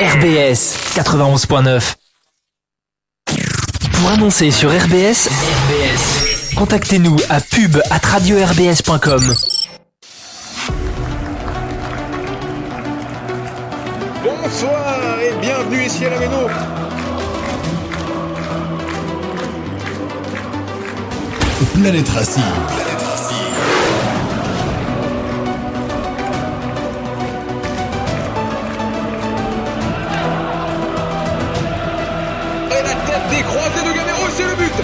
RBS 91.9. Pour annoncer sur RBS, contactez-nous à pub@radio-rbs.com. Bonsoir et bienvenue ici à la Méno. Planète Racing. Et la tête des croisés de Gamero, c'est le but.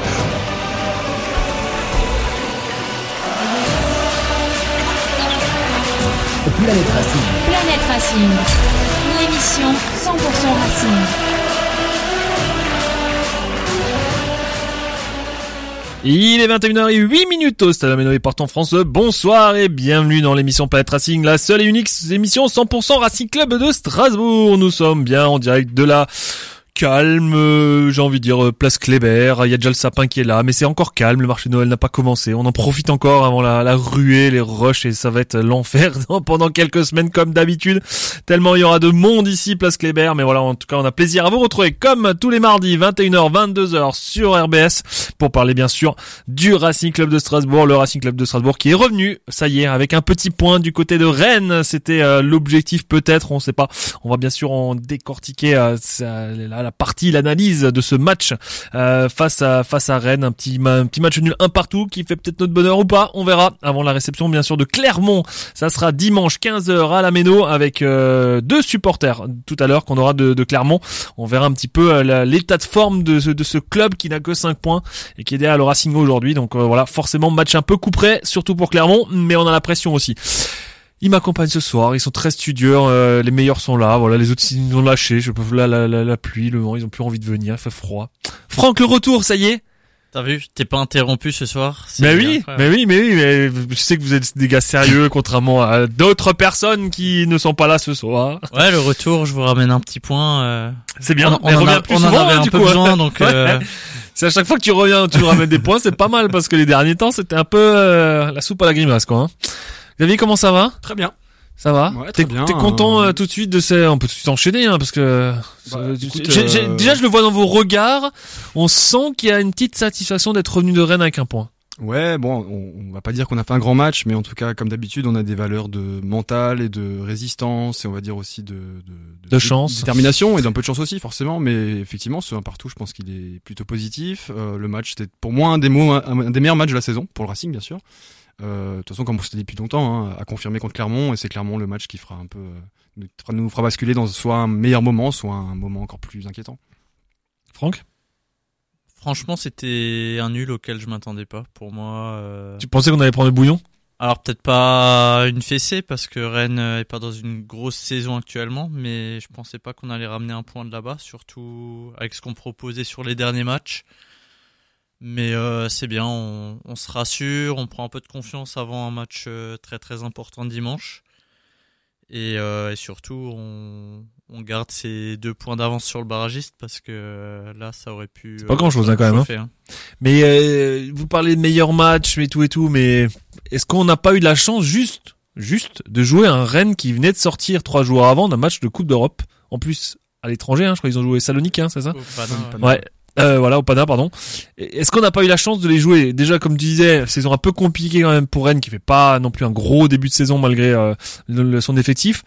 Planète Racing. Planète Racing. L'émission 100% Racing. Il est 21h08 au Stade Méno et Portant France. Bonsoir et bienvenue dans l'émission Planète Racing, la seule et unique émission 100% Racing Club de Strasbourg. Nous sommes bien en direct de la calme, j'ai envie de dire place Kléber. Il y a déjà le sapin qui est là, mais c'est encore calme, le marché de Noël n'a pas commencé. On en profite encore avant la ruée, les rushs, et ça va être l'enfer pendant quelques semaines comme d'habitude, tellement il y aura de monde ici place Kléber. Mais voilà, en tout cas on a plaisir à vous retrouver comme tous les mardis 21h, 22h sur RBS pour parler bien sûr du Racing Club de Strasbourg, le Racing Club de Strasbourg qui est revenu, ça y est, avec un petit point du côté de Rennes. C'était l'objectif peut-être, on sait pas, on va bien sûr en décortiquer la partie, l'analyse de ce match face à Rennes, un petit match nul 1-1 qui fait peut-être notre bonheur ou pas, on verra, avant la réception bien sûr de Clermont. Ça sera dimanche 15h à la Méno avec deux supporters tout à l'heure qu'on aura de Clermont. On verra un petit peu l'état de forme de ce club qui n'a que 5 points et qui est derrière le Racing aujourd'hui, donc voilà, forcément match un peu couperet surtout pour Clermont, mais on a la pression aussi. Ils m'accompagnent ce soir, ils sont très studieux, les meilleurs sont là, voilà, les autres ils nous ont lâché, la pluie, le vent, ils ont plus envie de venir, il fait froid. Franck, le retour, ça y est. T'as vu, t'es pas interrompu ce soir. Mais oui, je sais que vous êtes des gars sérieux, contrairement à d'autres personnes qui ne sont pas là ce soir. Ouais, le retour, je vous ramène un petit point. C'est bien, on en avait un peu besoin, donc... C'est à chaque fois que tu reviens, tu nous ramènes des points, c'est pas mal, parce que les derniers temps, c'était un peu la soupe à la grimace, quoi. Xavier, comment ça va? Très bien. Ça va? Ouais, t'es bien. T'es content tout de suite de ça? On peut tout de suite enchaîner, hein, parce que écoute, déjà je le vois dans vos regards. On sent qu'il y a une petite satisfaction d'être revenu de Rennes avec un point. Ouais, bon, on va pas dire qu'on a fait un grand match, mais en tout cas, comme d'habitude, on a des valeurs de mental et de résistance, et on va dire aussi de chance, de détermination et d'un peu de chance aussi, forcément. Mais effectivement, ce 1-1, je pense qu'il est plutôt positif. Le match, c'était pour moi un des meilleurs matchs de la saison pour le Racing, bien sûr. De toute façon, comme on s'était dit depuis longtemps, à confirmer contre Clermont, et c'est clairement le match qui fera un peu nous fera basculer dans soit un meilleur moment, soit un moment encore plus inquiétant. Franck, franchement, c'était un nul auquel je m'attendais pas. Pour moi, tu pensais qu'on allait prendre le bouillon? Alors peut-être pas une fessée, parce que Rennes est pas dans une grosse saison actuellement, mais je pensais pas qu'on allait ramener un point de là-bas, surtout avec ce qu'on proposait sur les derniers matchs. Mais c'est bien, on se rassure, on prend un peu de confiance avant un match très très important dimanche. Et surtout, on garde ces 2 points d'avance sur le barragiste, parce que là, ça aurait pu... C'est pas grand-chose quand même. Hein. Mais vous parlez de meilleurs matchs et tout, mais est-ce qu'on n'a pas eu de la chance juste de jouer un Rennes qui venait de sortir 3 jours avant d'un match de Coupe d'Europe, en plus à l'étranger, hein, je crois qu'ils ont joué Salonique, hein, c'est ça? Ouais. Au Pana. Est-ce qu'on n'a pas eu la chance de les jouer? Déjà, comme tu disais, saison un peu compliquée quand même pour Rennes, qui fait pas non plus un gros début de saison malgré son effectif.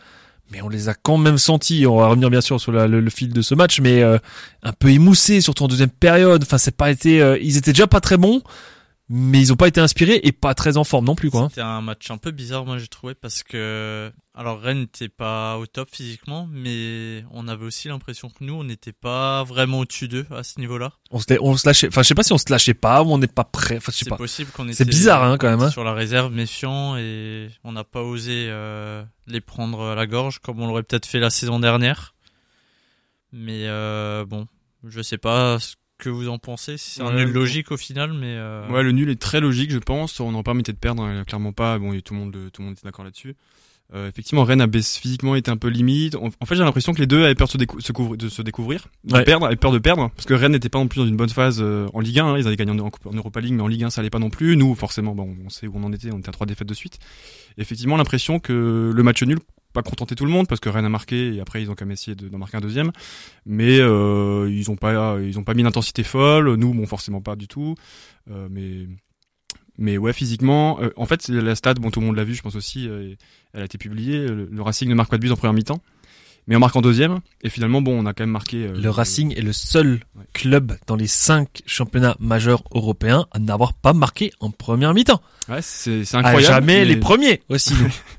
Mais on les a quand même sentis. On va revenir bien sûr sur le fil de ce match, mais un peu émoussés, surtout en deuxième période. Enfin, c'est pas été. Ils étaient déjà pas très bons, mais ils ont pas été inspirés et pas très en forme non plus, quoi. C'était un match un peu bizarre, moi j'ai trouvé, parce que alors Rennes n'était pas au top physiquement, mais on avait aussi l'impression que nous on n'était pas vraiment au-dessus d'eux à ce niveau-là. On se lâchait, enfin je sais pas si on se lâchait pas ou on n'est pas prêt, enfin je sais pas. C'est possible qu'on était. C'est bizarre hein, quand même. Hein. Sur la réserve, méfiant, et on n'a pas osé les prendre à la gorge comme on l'aurait peut-être fait la saison dernière. Mais bon, je sais pas. Que vous en pensez? C'est un nul logique au final, mais ouais, le nul est très logique, je pense. On en permettait de perdre, hein, clairement pas. Bon, tout le monde était d'accord là-dessus. Effectivement, Rennes a physiquement été un peu limite. En fait, j'ai l'impression que les deux avaient peur de se découvrir, ouais. avaient peur de perdre, parce que Rennes n'était pas non plus dans une bonne phase en Ligue 1. Hein, ils avaient gagné en Europa League, mais en Ligue 1, ça allait pas non plus. Nous, forcément, on sait où on en était. On était à 3 défaites de suite. Effectivement, l'impression que le match nul pas contenter tout le monde parce que Rennes a marqué et après ils ont quand même essayé d'en marquer un deuxième, mais ils ont pas mis d'intensité folle. Nous, bon, forcément pas du tout, mais ouais, physiquement, en fait, la stat, bon, tout le monde l'a vu, je pense aussi, elle a été publiée. Le Racing ne marque pas de but en première mi-temps, mais on marque en deuxième, et finalement, bon, on a quand même marqué... le Racing est le seul club dans les 5 championnats majeurs européens à n'avoir pas marqué en première mi-temps. Ouais, c'est incroyable. À jamais les premiers, aussi.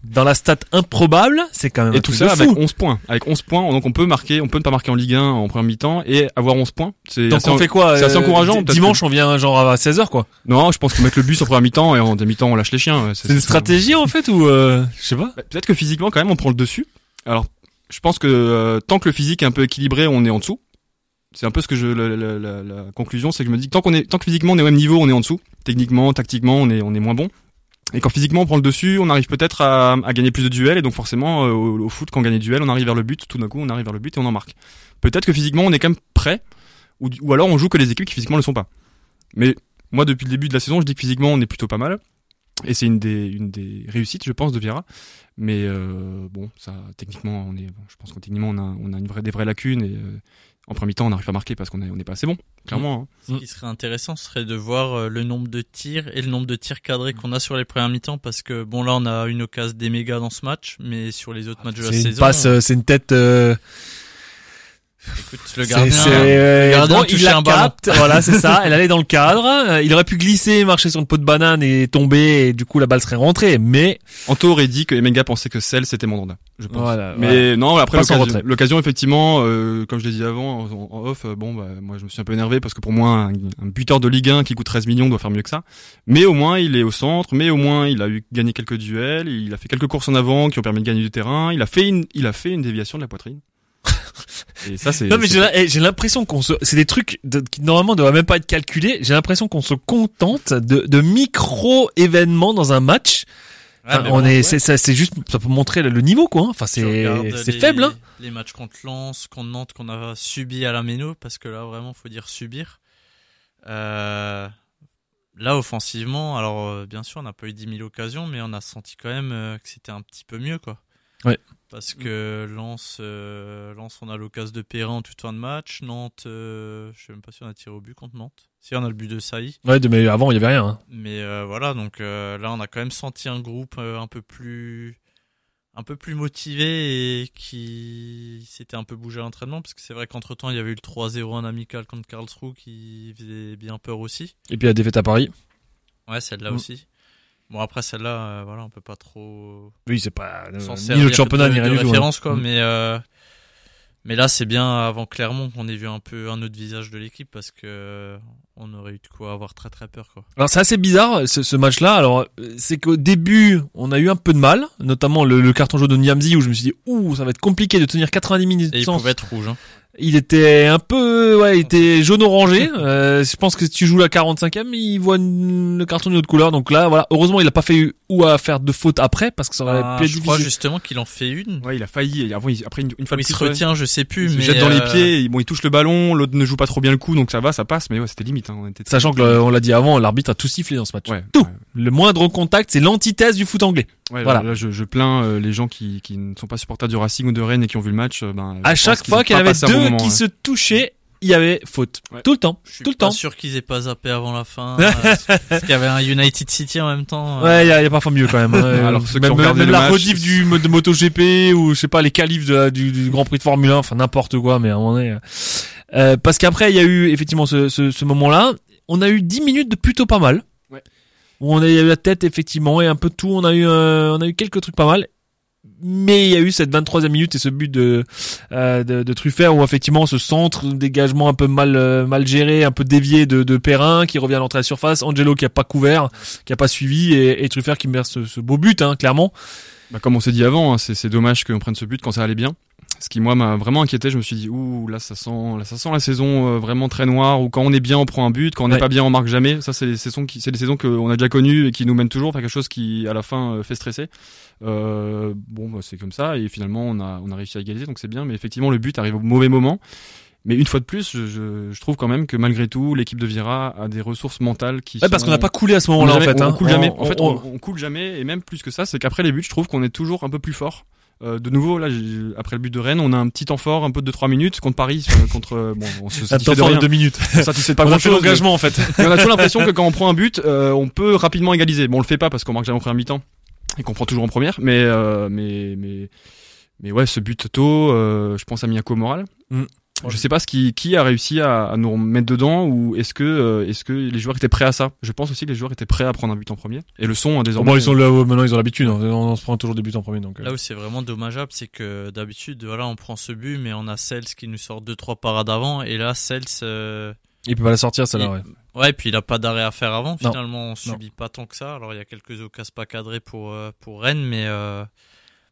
Dans la stat improbable, c'est quand même et un truc de fou. Et tout ça avec 11 points. Avec 11 points, donc on peut marquer, on peut ne pas marquer en Ligue 1 en première mi-temps, et avoir 11 points. C'est donc assez, on fait quoi? C'est assez encourageant. Dimanche, on vient genre à 16h, quoi. Non, je pense qu'on met le bus en première mi-temps, et en demi mi-temps, on lâche les chiens. C'est une stratégie, en fait, ou je sais pas. Bah, peut-être que physiquement, quand même, on prend le dessus. Alors, je pense que tant que le physique est un peu équilibré, on est en dessous. C'est un peu ce que la conclusion, c'est que je me dis que tant que physiquement on est au même niveau, on est en dessous. Techniquement, tactiquement, on est moins bon. Et quand physiquement on prend le dessus, on arrive peut-être à gagner plus de duels, et donc forcément au foot, quand on gagne des duels, on arrive vers le but. Tout d'un coup, on arrive vers le but et on en marque. Peut-être que physiquement on est quand même prêt, ou alors on joue que les équipes qui physiquement le sont pas. Mais moi, depuis le début de la saison, je dis que physiquement on est plutôt pas mal. Et c'est une des réussites, je pense, de Vieira. Mais bon, ça, techniquement, je pense que techniquement, on a des vraies lacunes. Et en premier temps, on n'arrive pas à marquer parce qu'on n'est pas assez bon, clairement. Hein. Ce qui serait intéressant, ce serait de voir le nombre de tirs et le nombre de tirs cadrés qu'on a sur les premières mi-temps. Parce que, bon, là, on a une occasion d'Eméga dans ce match, mais sur les autres matchs de la saison... C'est une tête... Écoute, le gardien, le gardien bon, il la capte, voilà, c'est ça, elle allait dans le cadre, il aurait pu glisser, marcher sur une peau de banane et tomber, et du coup la balle serait rentrée, mais... Anto aurait dit que Eméga pensait que celle, c'était Mandanda, je pense. Voilà, mais ouais. Non, après l'occasion effectivement, comme je l'ai dit avant, en off, bon, bah, moi je me suis un peu énervé, parce que pour moi, un buteur de Ligue 1 qui coûte 13 millions doit faire mieux que ça, mais au moins il est au centre, mais au moins il a gagné quelques duels, il a fait quelques courses en avant qui ont permis de gagner du terrain, il a fait une déviation de la poitrine. Et ça, c'est... Non, mais j'ai l'impression c'est des trucs qui normalement ne doivent même pas être calculés. J'ai l'impression qu'on se contente de micro-événements dans un match. Enfin, ouais, c'est juste, ça peut montrer le niveau, quoi. Enfin, c'est faible, hein. Les matchs contre Lens, contre Nantes, qu'on a subi à la Méno, parce que là, vraiment, faut dire subir. Là, offensivement, alors, bien sûr, on n'a pas eu 10 000 occasions, mais on a senti quand même que c'était un petit peu mieux, quoi. Ouais. Parce que Lens, on a l'occasion de Perrin en toute fin de match. Nantes, je sais même pas si on a tiré au but contre Nantes. Si, on a le but de Saï. Ouais, mais avant, il y avait rien. Hein. Mais voilà, donc là, on a quand même senti un groupe un peu plus motivé et qui s'était un peu bougé à l'entraînement, parce que c'est vrai qu'entre-temps, il y avait eu le 3-0 en amical contre Karlsruhe qui faisait bien peur aussi. Et puis la défaite à Paris. Ouais, celle-là aussi. Bon, après celle-là, voilà, on peut pas trop. Oui, c'est pas ni le championnat ni rien du tout. Référence, quoi, mais là, c'est bien avant Clermont qu'on ait vu un peu un autre visage de l'équipe, parce que on aurait eu de quoi avoir très très peur, quoi. Alors c'est assez bizarre ce match-là. Alors c'est qu'au début, on a eu un peu de mal, notamment le carton jaune de Niamzi, où je me suis dit ça va être compliqué de tenir 90 minutes. Et il pouvait être rouge, hein. Il était un peu, ouais, il était jaune-orangé. Je pense que si tu joues la 45e, il voit le carton d'une autre couleur. Donc là, voilà. Heureusement, il a pas fait à faire de fautes après, parce que ça aurait pu être difficile. Je crois justement qu'il en fait une. Ouais, il a failli. Avant, après une fois, il se retient, je sais plus. Il se jette dans les pieds. Bon, il touche le ballon. L'autre ne joue pas trop bien le coup, donc ça va, ça passe. Mais ouais, c'était limite, hein. Sachant que, on l'a dit avant, l'arbitre a tout sifflé dans ce match. Ouais, tout. Ouais. Le moindre contact, c'est l'antithèse du foot anglais. Ouais, voilà. Là, je plains les gens qui ne sont pas supporters du Racing ou de Rennes et qui ont vu le match. À chaque fois qu'il y avait deux qui se touchaient, il y avait faute. Ouais. Tout le temps. Je suis pas sûr qu'ils aient pas zappé avant la fin. Parce qu'il y avait un United City en même temps. Ouais, il y a parfois mieux quand même. Alors ceux qui ont regardé le match. Même la rediff de MotoGP, ou je sais pas, les qualifs du Grand Prix de Formule 1, enfin n'importe quoi, mais à un moment donné. Parce qu'après, il y a eu effectivement ce moment-là. On a eu 10 minutes de plutôt pas mal. Ouais. Il y a eu la tête, effectivement, et un peu tout. On a eu quelques trucs pas mal. Mais il y a eu cette 23e minute et ce but de Truffert, où effectivement ce centre, dégagement un peu mal géré, un peu dévié de Perrin, qui revient à l'entrée de la surface, Ângelo qui a pas couvert, qui a pas suivi, et Truffert qui met ce beau but, hein, clairement. Bah, comme on s'est dit avant, hein, c'est dommage qu'on prenne ce but quand ça allait bien. Ce qui moi m'a vraiment inquiété, je me suis dit là ça sent la saison vraiment très noire, où quand on est bien on prend un but, quand on n'est pas bien on marque jamais. Ça, c'est les saisons qu'on a déjà connues et qui nous mènent toujours vers quelque chose qui à la fin fait stresser. Bon, bah, c'est comme ça, et finalement on a réussi à égaliser, donc c'est bien, mais effectivement le but arrive au mauvais moment. Mais une fois de plus, je trouve quand même que malgré tout, l'équipe de Vieira a des ressources mentales qui. Parce qu'on n'a pas coulé à ce moment-là, en fait. On coule jamais. En fait, on coule jamais, et même plus que ça, c'est qu'après les buts, je trouve qu'on est toujours un peu plus fort. De nouveau, là, après le but de Rennes, on a un petit temps fort, un peu de 2-3 minutes contre Paris. Contre, bon, on se satisfait de rien. De 2 minutes. On satisfait pas grand-chose. L'engagement, en fait. Et on a toujours l'impression que quand on prend un but, on peut rapidement égaliser. Bon, on le fait pas parce qu'on marque jamais en première mi-temps et qu'on prend toujours en première. Mais ouais, ce but tôt, je pense à Miyako Moral. Mm. Je sais pas qui a réussi à nous mettre dedans, ou est-ce que les joueurs étaient prêts à ça? Je pense aussi que les joueurs étaient prêts à prendre un but en premier. Et le son, désormais. Bon, ils sont là, maintenant ils ont l'habitude, on se prend toujours des buts en premier, donc. Là où c'est vraiment dommageable, c'est que d'habitude, voilà, on prend ce but, mais on a Cels qui nous sort 2-3 parades avant, et là, Cels, il peut pas la sortir, celle-là, ouais. Ouais, et puis il a pas d'arrêt à faire avant, finalement, on subit pas tant que ça. Alors, il y a quelques occasions pas cadrées pour Rennes,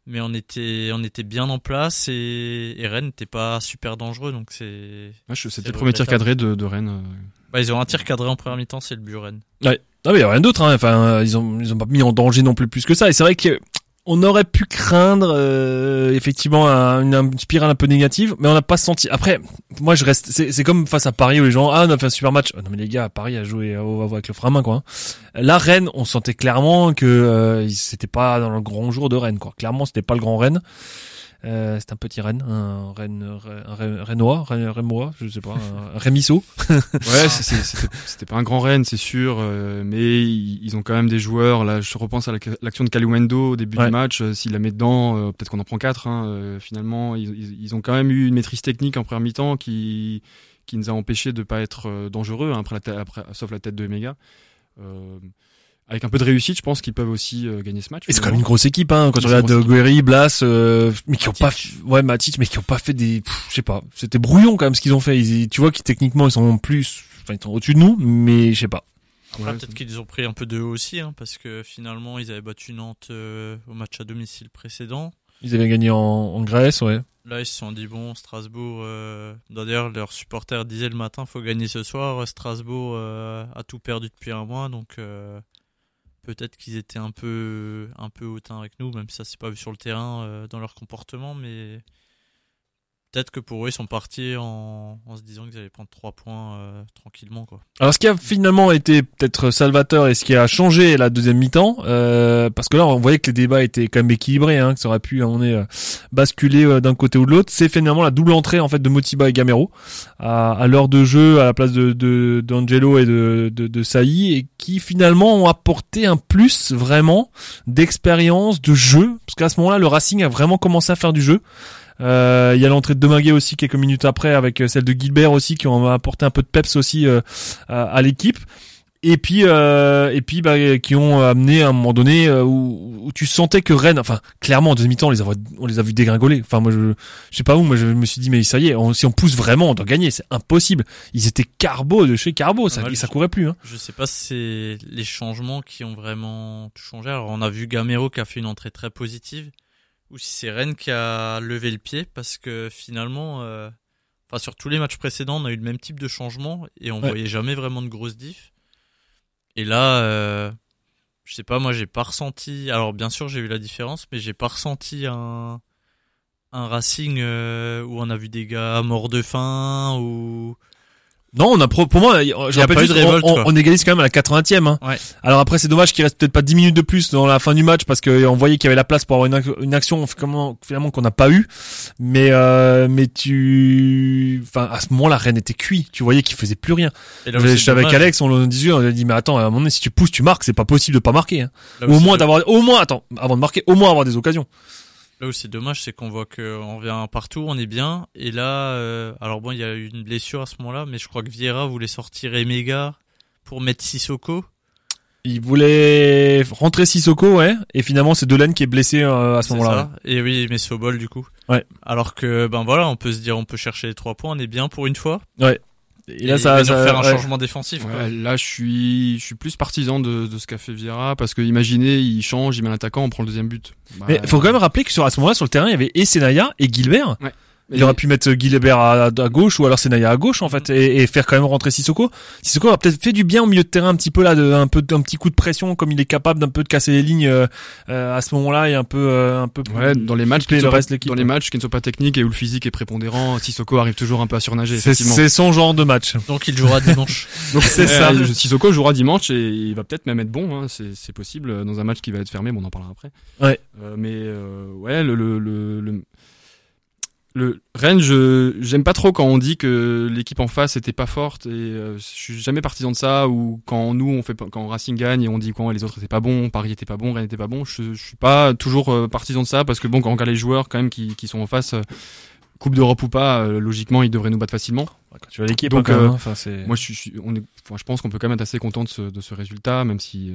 mais on était bien en place et Rennes n'était pas super dangereux, donc c'est. Ouais, c'était le premier tir cadré de Rennes. Bah, ils ont un tir cadré en première mi-temps, c'est le but Rennes. Ouais. Ah mais y a rien d'autre, hein. Enfin, ils ont pas mis en danger non plus que ça. Et c'est vrai qu'on aurait pu craindre effectivement une spirale un peu négative, mais on n'a pas senti. Après, moi je reste. C'est comme face à Paris où les gens on a fait un super match. Oh, non mais les gars, Paris a joué avec le frein à main, quoi. Là, Rennes, on sentait clairement que c'était pas dans le grand jour de Rennes, quoi. Clairement, c'était pas le grand Rennes. C'est un petit Rennes, un Rennois, je sais pas, un Rémisso. Ouais, c'était pas un grand Rennes, c'est sûr, mais ils ont quand même des joueurs. Là, je repense à l'action de Kaliwendo au début du match. S'il la met dedans, peut-être qu'on en prend 4. Finalement, ils ont quand même eu une maîtrise technique en première mi-temps qui nous a empêché de pas être dangereux, hein, après, sauf la tête de Eméga. Avec un peu de réussite, je pense qu'ils peuvent aussi gagner ce match. Et c'est quand même une grosse équipe, hein. Quand on regarde Guéry, Blas, mais qui ont pas, Matic, mais qui ont pas fait je sais pas. C'était brouillon quand même ce qu'ils ont fait. Tu vois qu'ils techniquement ils sont au-dessus de nous, mais je sais pas. Après, peut-être qu'ils ont pris un peu de haut aussi, hein, parce que finalement ils avaient battu Nantes au match à domicile précédent. Ils avaient gagné en Grèce, ouais. Là, ils se sont dit, bon, Strasbourg... D'ailleurs, leurs supporters disaient le matin, faut gagner ce soir. Strasbourg a tout perdu depuis un mois, donc... Peut-être qu'ils étaient un peu hautains avec nous, même si ça s'est pas vu sur le terrain dans leur comportement, mais peut-être que pour eux ils sont partis en se disant qu'ils allaient prendre 3 points tranquillement, quoi. Alors ce qui a finalement été peut-être salvateur et ce qui a changé la deuxième mi-temps, parce que là on voyait que les débats étaient quand même équilibrés, hein, que ça aurait pu basculer d'un côté ou de l'autre, c'est finalement la double entrée en fait de Motiba et Gamero à l'heure de jeu à la place d'Angelo et de Saï, et qui finalement ont apporté un plus vraiment d'expérience, de jeu, parce qu'à ce moment-là le Racing a vraiment commencé à faire du jeu. Il y a l'entrée de Deminguet aussi quelques minutes après, avec celle de Gilbert aussi, qui ont apporté un peu de peps aussi à l'équipe, et puis qui ont amené à un moment donné où tu sentais que Rennes, enfin clairement en demi-temps on les a vu dégringoler. Enfin moi je sais pas où, moi je me suis dit mais ça y est, si on pousse vraiment on doit gagner, c'est impossible. Ils étaient carbo de chez carbo, ça, ouais, ça courait plus, hein. Je sais pas si c'est les changements qui ont vraiment tout changé. Alors on a vu Gamero qui a fait une entrée très positive, ou si c'est Rennes qui a levé le pied, parce que finalement, sur tous les matchs précédents, on a eu le même type de changement et on voyait jamais vraiment de grosses diffs. Et là, je sais pas, moi j'ai pas ressenti. Alors bien sûr j'ai eu la différence, mais j'ai pas ressenti un Racing où on a vu des gars morts de faim ou. Non, pour moi, je rappelle juste, on égalise quand même à la 80e, hein. Ouais. Alors après, c'est dommage qu'il reste peut-être pas 10 minutes de plus dans la fin du match, parce que on voyait qu'il y avait la place pour avoir une action, finalement, qu'on n'a pas eu. Mais à ce moment-là, Rennes était cuit. Tu voyais qu'il faisait plus rien. J'étais avec Alex, on le disait, on a dit, mais attends, à un moment donné, si tu pousses, tu marques, c'est pas possible de pas marquer, hein. Au moins avoir des occasions. Là où c'est dommage, c'est qu'on voit qu'on revient partout, on est bien. Et là, alors bon, il y a eu une blessure à ce moment-là, mais je crois que Vieira voulait sortir Eméga pour mettre Sissoko. Il voulait rentrer Sissoko, ouais. Et finalement, c'est Delaine qui est blessé à ce moment-là. Ça. Et oui, il met Sobol du coup. Ouais. Alors que, on peut se dire, on peut chercher les 3 points, on est bien pour une fois. Ouais. Et là, ça faire un changement défensif. Ouais, quoi. Là, je suis plus partisan de ce qu'a fait Vieira, parce que imaginez, il change, il met l'attaquant, on prend le deuxième but. Mais faut quand même rappeler que à ce moment-là, sur le terrain, il y avait et Senaya et Gilbert. Ouais. Il aurait pu mettre Guilébert à gauche, ou alors Senaya à gauche en fait, et faire quand même rentrer Sissoko. Sissoko a peut-être fait du bien au milieu de terrain un petit peu là, un petit coup de pression comme il est capable d'un peu de casser les lignes à ce moment-là, et un peu ouais, dans les matchs qui ne sont pas techniques et où le physique est prépondérant, Sissoko arrive toujours un peu à surnager. C'est son genre de match. Donc il jouera dimanche. Donc c'est ça. Sissoko jouera dimanche et il va peut-être même être bon, hein, c'est possible dans un match qui va être fermé. Bon, on en parlera après. Ouais. Ouais, le Rennes, j'aime pas trop quand on dit que l'équipe en face était pas forte, et je suis jamais partisan de ça, ou quand quand Racing gagne et on dit quand les autres étaient pas bons, Paris était pas bon, Rennes était pas bon, je suis pas toujours partisan de ça, parce que bon, quand on regarde les joueurs quand même qui sont en face, Coupe d'Europe ou pas, logiquement ils devraient nous battre facilement. Quand tu vois l'équipe, donc quand même, enfin c'est. Moi je pense qu'on peut quand même être assez content de ce résultat, même si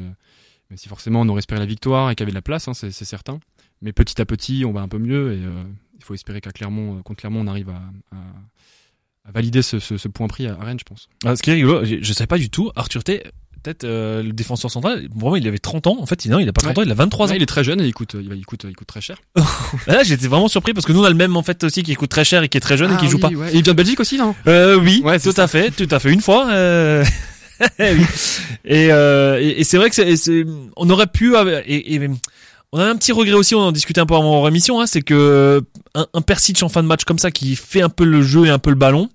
forcément on aurait espéré la victoire et qu'il y avait de la place, hein, c'est certain. Mais petit à petit, on va un peu mieux, et il faut espérer contre Clermont, on arrive à valider ce point pris à Rennes, je pense. Ah, ce qui est rigolo, je ne savais pas du tout, Arthur T, peut-être le défenseur central, vraiment il avait 30 ans, en fait non, il n'a pas 30 ans, il a 23 ans. Il est très jeune et il coûte très cher. Là j'étais vraiment surpris, parce que nous on a le même en fait aussi qui coûte très cher et qui est très jeune et qui joue pas. Ouais. Il vient de Belgique aussi, non ? Oui, ouais, tout à fait, une fois. Oui. Et c'est vrai que on aurait pu... On a un petit regret aussi, on en discutait un peu avant hors émission, hein, c'est que un Persic en fin de match comme ça, qui fait un peu le jeu et un peu le ballon,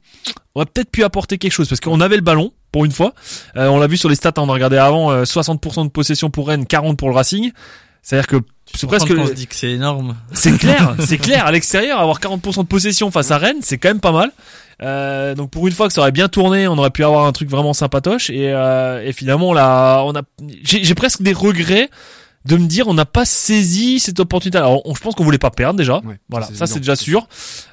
on aurait peut-être pu apporter quelque chose, parce qu'on avait le ballon pour une fois. On l'a vu sur les stats, hein, on a regardé avant, 60% de possession pour Rennes, 40% pour le Racing. C'est-à-dire que c'est presque... On se dit que c'est énorme. C'est clair. À l'extérieur, avoir 40% de possession face à Rennes, c'est quand même pas mal. Donc pour une fois que ça aurait bien tourné, on aurait pu avoir un truc vraiment sympatoche. Et finalement, là, j'ai presque des regrets de me dire on n'a pas saisi cette opportunité. Alors je pense qu'on voulait pas perdre déjà, ouais, voilà, ça c'est déjà sûr.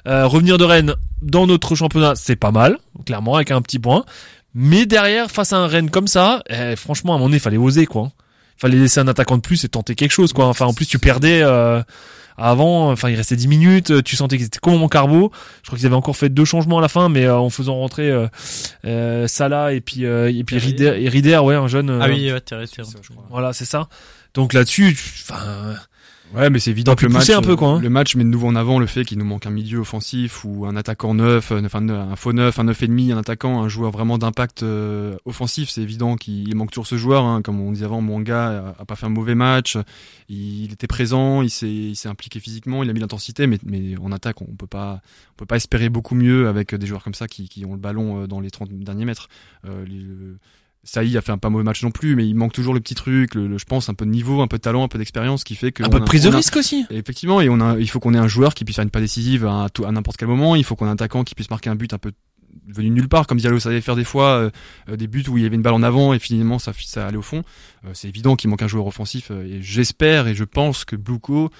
Revenir de Rennes dans notre championnat, c'est pas mal, clairement, avec un petit point. Mais derrière, face à un Rennes comme ça, franchement à mon nez, fallait oser quoi. Fallait laisser un attaquant de plus et tenter quelque chose quoi. Enfin en plus tu perdais avant, enfin il restait 10 minutes, tu sentais qu'ils étaient comme en carbo. Je crois qu'ils avaient encore fait 2 changements à la fin, mais en faisant rentrer Salah et puis Rider, ouais, un jeune. Ah oui, ouais, Rider, je crois. Voilà, c'est ça. Donc là-dessus, enfin, ouais, mais c'est évident que le match met de nouveau en avant le fait qu'il nous manque un milieu offensif ou un attaquant neuf, enfin un faux neuf, un neuf et demi, un attaquant, un joueur vraiment d'impact offensif. C'est évident qu'il manque toujours ce joueur, hein. Comme on disait avant, Manga a pas fait un mauvais match. Il était présent, il s'est impliqué physiquement, il a mis l'intensité, mais en attaque on peut pas espérer beaucoup mieux avec des joueurs comme ça qui ont le ballon dans les 30 derniers mètres. Saï a fait un pas mauvais match non plus, mais il manque toujours le petit truc, je pense, un peu de niveau, un peu de talent, un peu d'expérience, qui fait que un peu de prise de risque aussi. Effectivement, et il faut qu'on ait un joueur qui puisse faire une passe décisive à n'importe quel moment. Il faut qu'on ait un attaquant qui puisse marquer un but un peu venu nulle part, comme Diallo savait faire des fois, des buts où il y avait une balle en avant et finalement ça allait au fond. C'est évident qu'il manque un joueur offensif, et j'espère et je pense que Bluco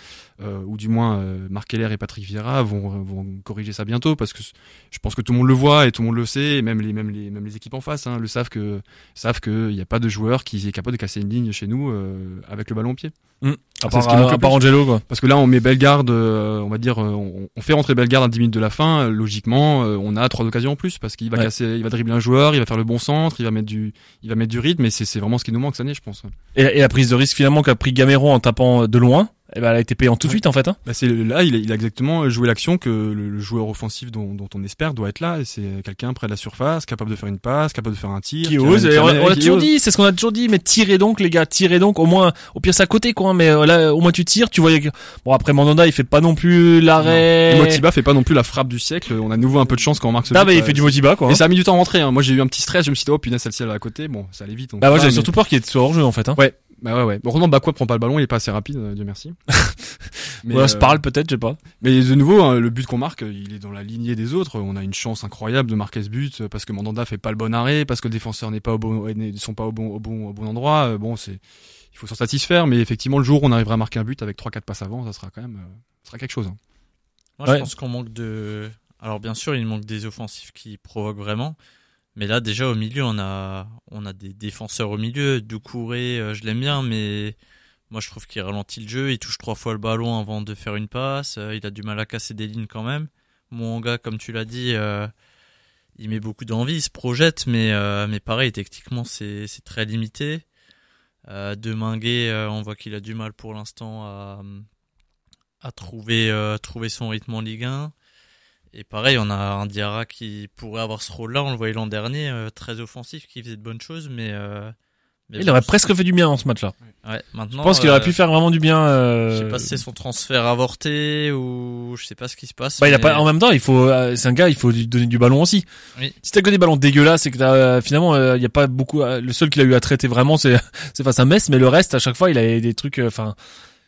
ou du moins Marc Keller et Patrick Vieira vont corriger ça bientôt, parce que je pense que tout le monde le voit et tout le monde le sait, et même les équipes en face, hein, le savent que il y a pas de joueur qui est capable de casser une ligne chez nous avec le ballon au pied. À part Ângelo quoi. Parce que là on met Bellegarde, on va dire on fait rentrer Bellegarde à 10 minutes de la fin, logiquement on a 3 occasions en plus, parce qu'il va casser, il va dribbler un joueur, il va faire le bon centre, il va mettre du rythme, et c'est vraiment ce qui nous manque cette année, je pense. Et la prise de risque finalement qu'a pris Gamero en tapant de loin, eh ben, elle a été payante tout de suite en fait. Hein. Bah il a exactement joué l'action que le joueur offensif dont on espère doit être là. Et c'est quelqu'un près de la surface, capable de faire une passe, capable de faire un tir. Qui ose. On l'a toujours dit, c'est ce qu'on a toujours dit. Mais tirez donc les gars, tirez donc. Au moins, au pire c'est à côté quoi. Mais là, au moins tu tires. Tu voyais. Bon après Mandanda, il fait pas non plus l'arrêt. Motiba fait pas non plus la frappe du siècle. On a de nouveau un peu de chance quand on marque ce but. Ah bah il fait du Motiba quoi. Et ça a mis du temps à rentrer. Hein. Moi j'ai eu un petit stress. Je me suis dit oh punaise celle-ci elle est à côté. Bon ça allait vite. Bah moi j'avais surtout peur qu'il y ait soit hors jeu en fait. Hein. Ouais. Bah ouais. Heureusement Bakwa prend pas le ballon, il est pas assez rapide, Dieu merci. Mais voilà, se parle peut-être, je sais pas. Mais de nouveau, hein, le but qu'on marque, il est dans la lignée des autres. On a une chance incroyable de marquer ce but parce que Mandanda fait pas le bon arrêt, parce que le défenseur n'est pas au bon endroit. Bon, il faut s'en satisfaire, mais effectivement, le jour où on arrivera à marquer un but avec 3-4 passes avant, ça sera quand même, ça sera quelque chose. Hein. Moi, je pense qu'on manque de. Alors bien sûr, il manque des offensifs qui provoquent vraiment. Mais là, déjà, au milieu, on a des défenseurs au milieu. Doucouré, je l'aime bien, mais moi, je trouve qu'il ralentit le jeu. Il touche 3 fois le ballon avant de faire une passe. Il a du mal à casser des lignes quand même. Mon gars, comme tu l'as dit, il met beaucoup d'envie, il se projette, mais pareil, techniquement, c'est très limité. Deminguet, on voit qu'il a du mal pour l'instant à trouver son rythme en Ligue 1. Et pareil, on a un Diarra qui pourrait avoir ce rôle-là, on le voyait l'an dernier, très offensif, qui faisait de bonnes choses, mais il aurait presque fait du bien en ce match-là. Ouais, maintenant, je pense qu'il aurait pu faire vraiment du bien. Je sais pas si c'est son transfert avorté ou je sais pas ce qui se passe. Bah, mais... il a pas. En même temps, il faut. C'est un gars, il faut lui donner du ballon aussi. Oui. Si t'as que des ballons dégueulasses, c'est que finalement, il y a pas beaucoup. Le seul qu'il a eu à traiter vraiment, c'est face à Metz, mais le reste, à chaque fois, il a des trucs. Enfin.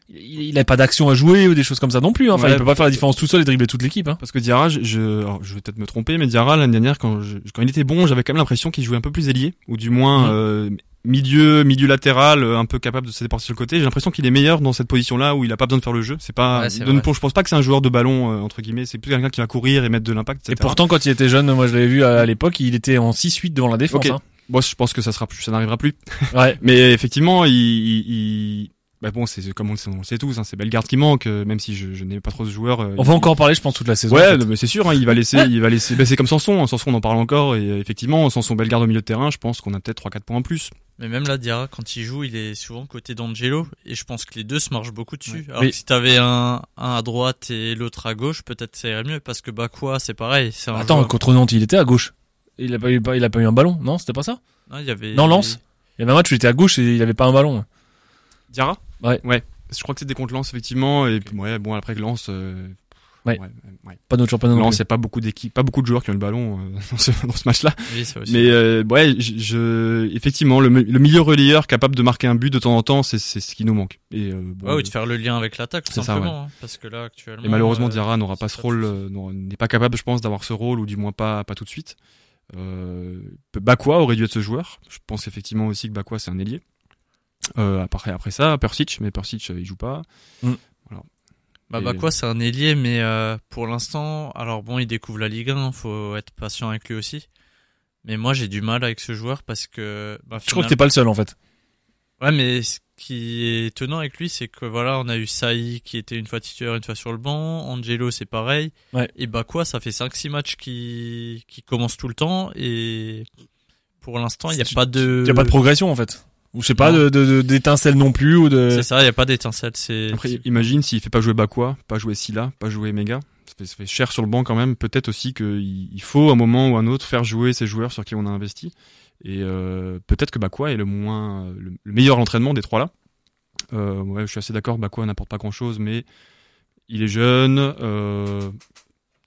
Il n'avait pas d'action à jouer ou des choses comme ça non plus. Hein. Enfin, ouais, il peut pas faire la différence tout seul et dribbler toute l'équipe. Hein. Parce que Diarra, je vais peut-être me tromper, mais Diarra l'année dernière, quand il était bon, j'avais quand même l'impression qu'il jouait un peu plus ailier, ou du moins milieu latéral, un peu capable de se déporter sur le côté. J'ai l'impression qu'il est meilleur dans cette position-là où il a pas besoin de faire le jeu. C'est pas, je pense pas que c'est un joueur de ballon entre guillemets. C'est plus quelqu'un qui va courir et mettre de l'impact. Etc. Et pourtant, quand il était jeune, moi je l'avais vu à l'époque, il était en 6-8 devant la défense. Okay. Hein. Bon, je pense que ça n'arrivera plus. Ouais. Mais effectivement, il bah bon, c'est comme on le sait tous, hein, c'est Bellegarde qui manque, même si je n'ai pas trop ce joueur. On va encore en parler, je pense, toute la saison. Ouais, en fait. Mais c'est sûr, hein, il va laisser. Bah, c'est comme Sanson, hein, Sanson on en parle encore, et effectivement, Sanson Bellegarde au milieu de terrain, je pense qu'on a peut-être 3-4 points en plus. Mais même là, Diarra, quand il joue, il est souvent côté d'Angelo, et je pense que les deux se marchent beaucoup dessus. Ouais. Alors que si t'avais un à droite et l'autre à gauche, peut-être ça irait mieux, parce que Bakwa, c'est pareil. C'est un Attends, joueur... contre Nantes, il était à gauche. Il a pas eu un ballon, non? C'était pas ça? Non, Lens. Il y avait un match où il était à gauche et il avait pas un ballon. Diarra? Ouais. Je crois que c'était contre Lens, effectivement. Et puis, ouais, bon, après que Lens. Ouais. Pas d'autres championnats. Lens, il n'y a pas beaucoup d'équipes, pas beaucoup de joueurs qui ont le ballon dans ce match-là. Oui, ça aussi. Mais, ouais, effectivement, le milieu relayeur capable de marquer un but de temps en temps, c'est ce qui nous manque. Et, bon, ouais, ou de faire le lien avec l'attaque, tout simplement. Ça, ouais. Hein, parce que là, actuellement. Et malheureusement, Diarra n'aura pas ce rôle, n'est pas capable, je pense, d'avoir ce rôle, ou du moins pas tout de suite. Bakwa aurait dû être ce joueur. Je pense effectivement aussi que Bakwa, c'est un ailier. Après ça, Persic, mais Persic il joue pas. Voilà. Bakwa c'est un ailier, mais pour l'instant, alors bon, il découvre la Ligue 1, hein, faut être patient avec lui aussi. Mais moi j'ai du mal avec ce joueur parce que je crois que t'es pas le seul en fait. Ouais, mais ce qui est étonnant avec lui, c'est que voilà, on a eu Saï qui était une fois titulaire, une fois sur le banc, Ângelo c'est pareil, ouais. Et Bakwa ça fait 5-6 matchs qui commence tout le temps et pour l'instant il y a pas de progression en fait. Ou je sais pas d'étincelle non plus ou de. C'est ça, y a pas d'étincelle. C'est. Après, imagine s'il fait pas jouer Bakwa, pas jouer Silla, pas jouer Eméga, ça fait cher sur le banc quand même. Peut-être aussi qu'il faut un moment ou un autre faire jouer ces joueurs sur qui on a investi. Et peut-être que Bakwa est le meilleur entraînement des trois là. Ouais, je suis assez d'accord. Bakwa n'apporte pas grand-chose, mais il est jeune.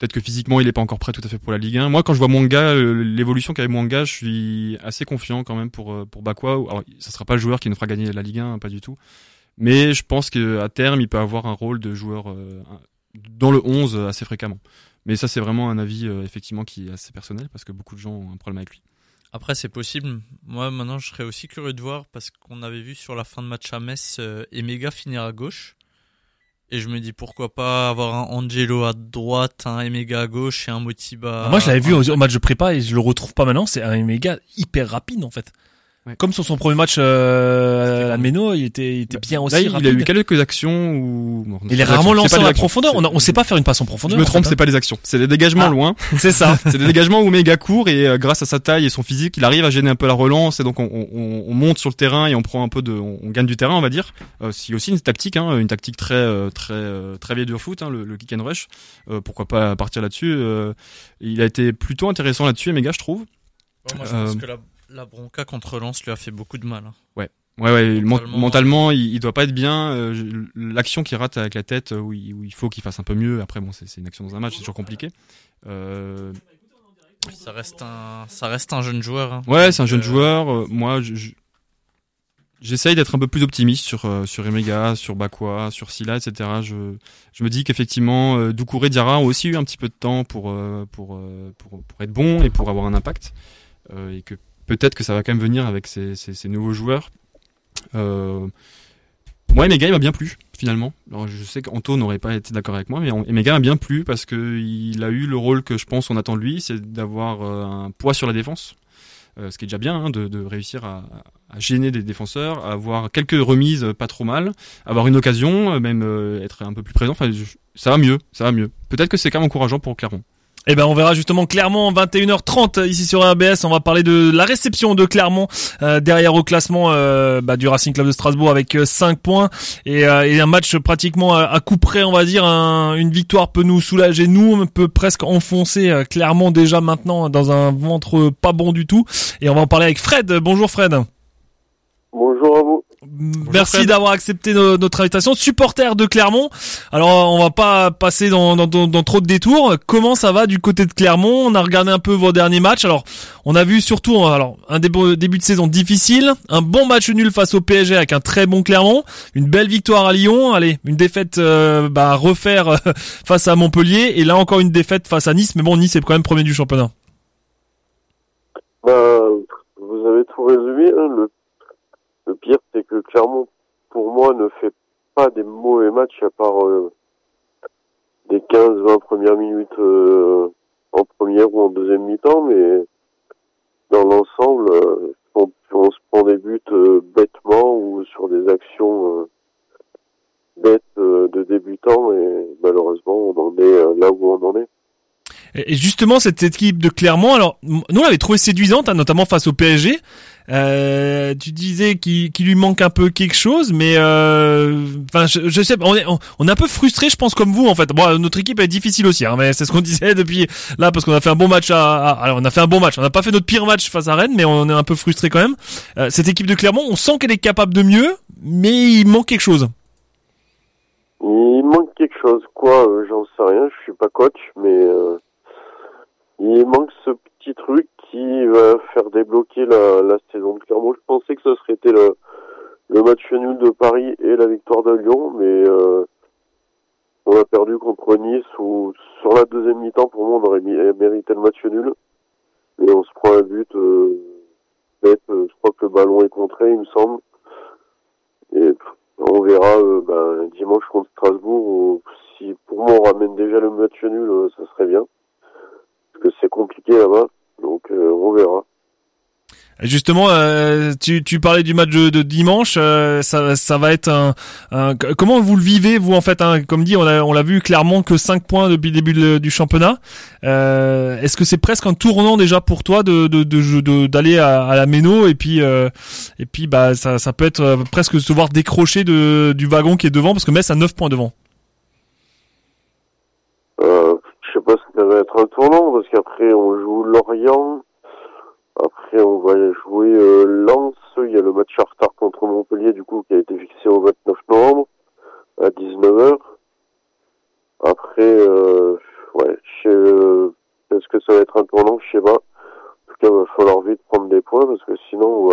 Peut-être que physiquement, il est pas encore prêt tout à fait pour la Ligue 1. Moi, quand je vois Mwanga, l'évolution qu'avait Mwanga, je suis assez confiant quand même pour Bakwa. Alors, ça sera pas le joueur qui nous fera gagner la Ligue 1, pas du tout. Mais je pense qu'à terme, il peut avoir un rôle de joueur dans le 11 assez fréquemment. Mais ça, c'est vraiment un avis, effectivement, qui est assez personnel parce que beaucoup de gens ont un problème avec lui. Après, c'est possible. Moi, maintenant, je serais aussi curieux de voir parce qu'on avait vu sur la fin de match à Metz, Eméga finir à gauche. Et je me dis pourquoi pas avoir un Ângelo à droite, un Eméga à gauche et un Motiba. Moi je l'avais vu au match de prépa et je le retrouve pas maintenant, c'est un Eméga hyper rapide en fait. Ouais. Comme sur son premier match à Méno, il était bien aussi. Là, il a eu quelques actions où bon, il est rarement lancé en la profondeur. On sait pas faire une passe en profondeur. Je me trompe, c'est pas les actions, c'est des dégagements loin. C'est ça. C'est des dégagements où Eméga court et grâce à sa taille et son physique, il arrive à gêner un peu la relance et donc on monte sur le terrain et on prend un peu de, on gagne du terrain, on va dire. C'est aussi une tactique, hein, une tactique très vieille du foot, hein, le kick and rush. Pourquoi pas partir là-dessus. Il a été plutôt intéressant là-dessus, Eméga, je trouve. Bon, moi, je pense que la bronca contre Lens lui a fait beaucoup de mal. Hein. Ouais. Mentalement, il doit pas être bien. L'action qu'il rate avec la tête, où il faut qu'il fasse un peu mieux. Après, bon, c'est une action dans un match, c'est toujours compliqué. Ça reste un jeune joueur. Hein. Ouais, c'est un jeune joueur. Moi, j'essaye d'être un peu plus optimiste sur Eméga, sur Bakwa, sur Silla, etc. Je me dis qu'effectivement, Doucouré et Diarra ont aussi eu un petit peu de temps pour être bons et pour avoir un impact, et que peut-être que ça va quand même venir avec ces nouveaux joueurs. Moi, Eméga, il m'a bien plu, finalement. Alors, je sais qu'Anto n'aurait pas été d'accord avec moi, mais Eméga m'a bien plu parce qu'il a eu le rôle que je pense qu'on attend de lui, c'est d'avoir un poids sur la défense. Ce qui est déjà bien, hein, de réussir à gêner des défenseurs, à avoir quelques remises pas trop mal, avoir une occasion, même être un peu plus présent. Enfin, ça va mieux. Peut-être que c'est quand même encourageant pour Clermont. Eh ben on verra justement Clermont 21h30 ici sur RBS. On va parler de la réception de Clermont derrière au classement du Racing Club de Strasbourg avec 5 points et un match pratiquement à coup près, on va dire. Une victoire peut nous soulager, nous on peut presque enfoncer Clermont déjà maintenant dans un ventre pas bon du tout, et on va en parler avec Fred. Bonjour Fred. Bonjour à vous. Merci d'avoir accepté notre invitation. Supporter de Clermont. Alors, on va pas passer dans trop de détours. Comment ça va du côté de Clermont? On a regardé un peu vos derniers matchs. Alors, on a vu surtout, un début de saison difficile, un bon match nul face au PSG avec un très bon Clermont, une belle victoire à Lyon, une défaite, refaire face à Montpellier, et là encore une défaite face à Nice. Mais bon, Nice est quand même premier du championnat. Vous avez tout résumé, Le pire, c'est que Clermont, pour moi, ne fait pas des mauvais matchs à part des 15-20 premières minutes en première ou en deuxième mi-temps, mais dans l'ensemble, on se prend des buts bêtement ou sur des actions bêtes de débutants, et malheureusement, on en est là où on en est. Et justement, cette équipe de Clermont, alors nous on l'avait trouvée séduisante, notamment face au PSG. Tu disais qu'il lui manque un peu quelque chose, mais je sais, on est un peu frustré, je pense, comme vous en fait. Bon, notre équipe est difficile aussi, mais c'est ce qu'on disait depuis là, parce qu'on a fait un bon match. Alors on a fait un bon match, on n'a pas fait notre pire match face à Rennes, mais on est un peu frustré quand même. Cette équipe de Clermont, on sent qu'elle est capable de mieux, mais il manque quelque chose. Il manque quelque chose, quoi, j'en sais rien, je suis pas coach, mais il manque ce petit truc qui va faire débloquer la saison de Clermont. Je pensais que ce serait été le match nul de Paris et la victoire de Lyon, mais on a perdu contre Nice, où sur la deuxième mi-temps, pour moi, on aurait mérité le match nul. Et on se prend un but bête, je crois que le ballon est contré, il me semble. Et on verra dimanche contre Strasbourg, où, si pour moi on ramène déjà le match nul, ça serait bien. Que c'est compliqué là-bas, donc on verra. Justement, tu parlais du match de dimanche, ça va être comment vous le vivez, vous, en fait, comme dit, on l'a vu clairement que 5 points depuis le début du championnat. Est-ce que c'est presque un tournant déjà pour toi d'aller à la Méno, et puis ça peut être presque se voir décrocher du wagon qui est devant, parce que Metz a 9 points devant. Je sais pas si ça va être un tournant, parce qu'après on joue Lorient, après on va jouer Lens, il y a le match en retard contre Montpellier du coup qui a été fixé au 29 novembre à 19h. Après, est-ce que ça va être un tournant? Je sais pas. En tout cas, il va falloir vite prendre des points, parce que sinon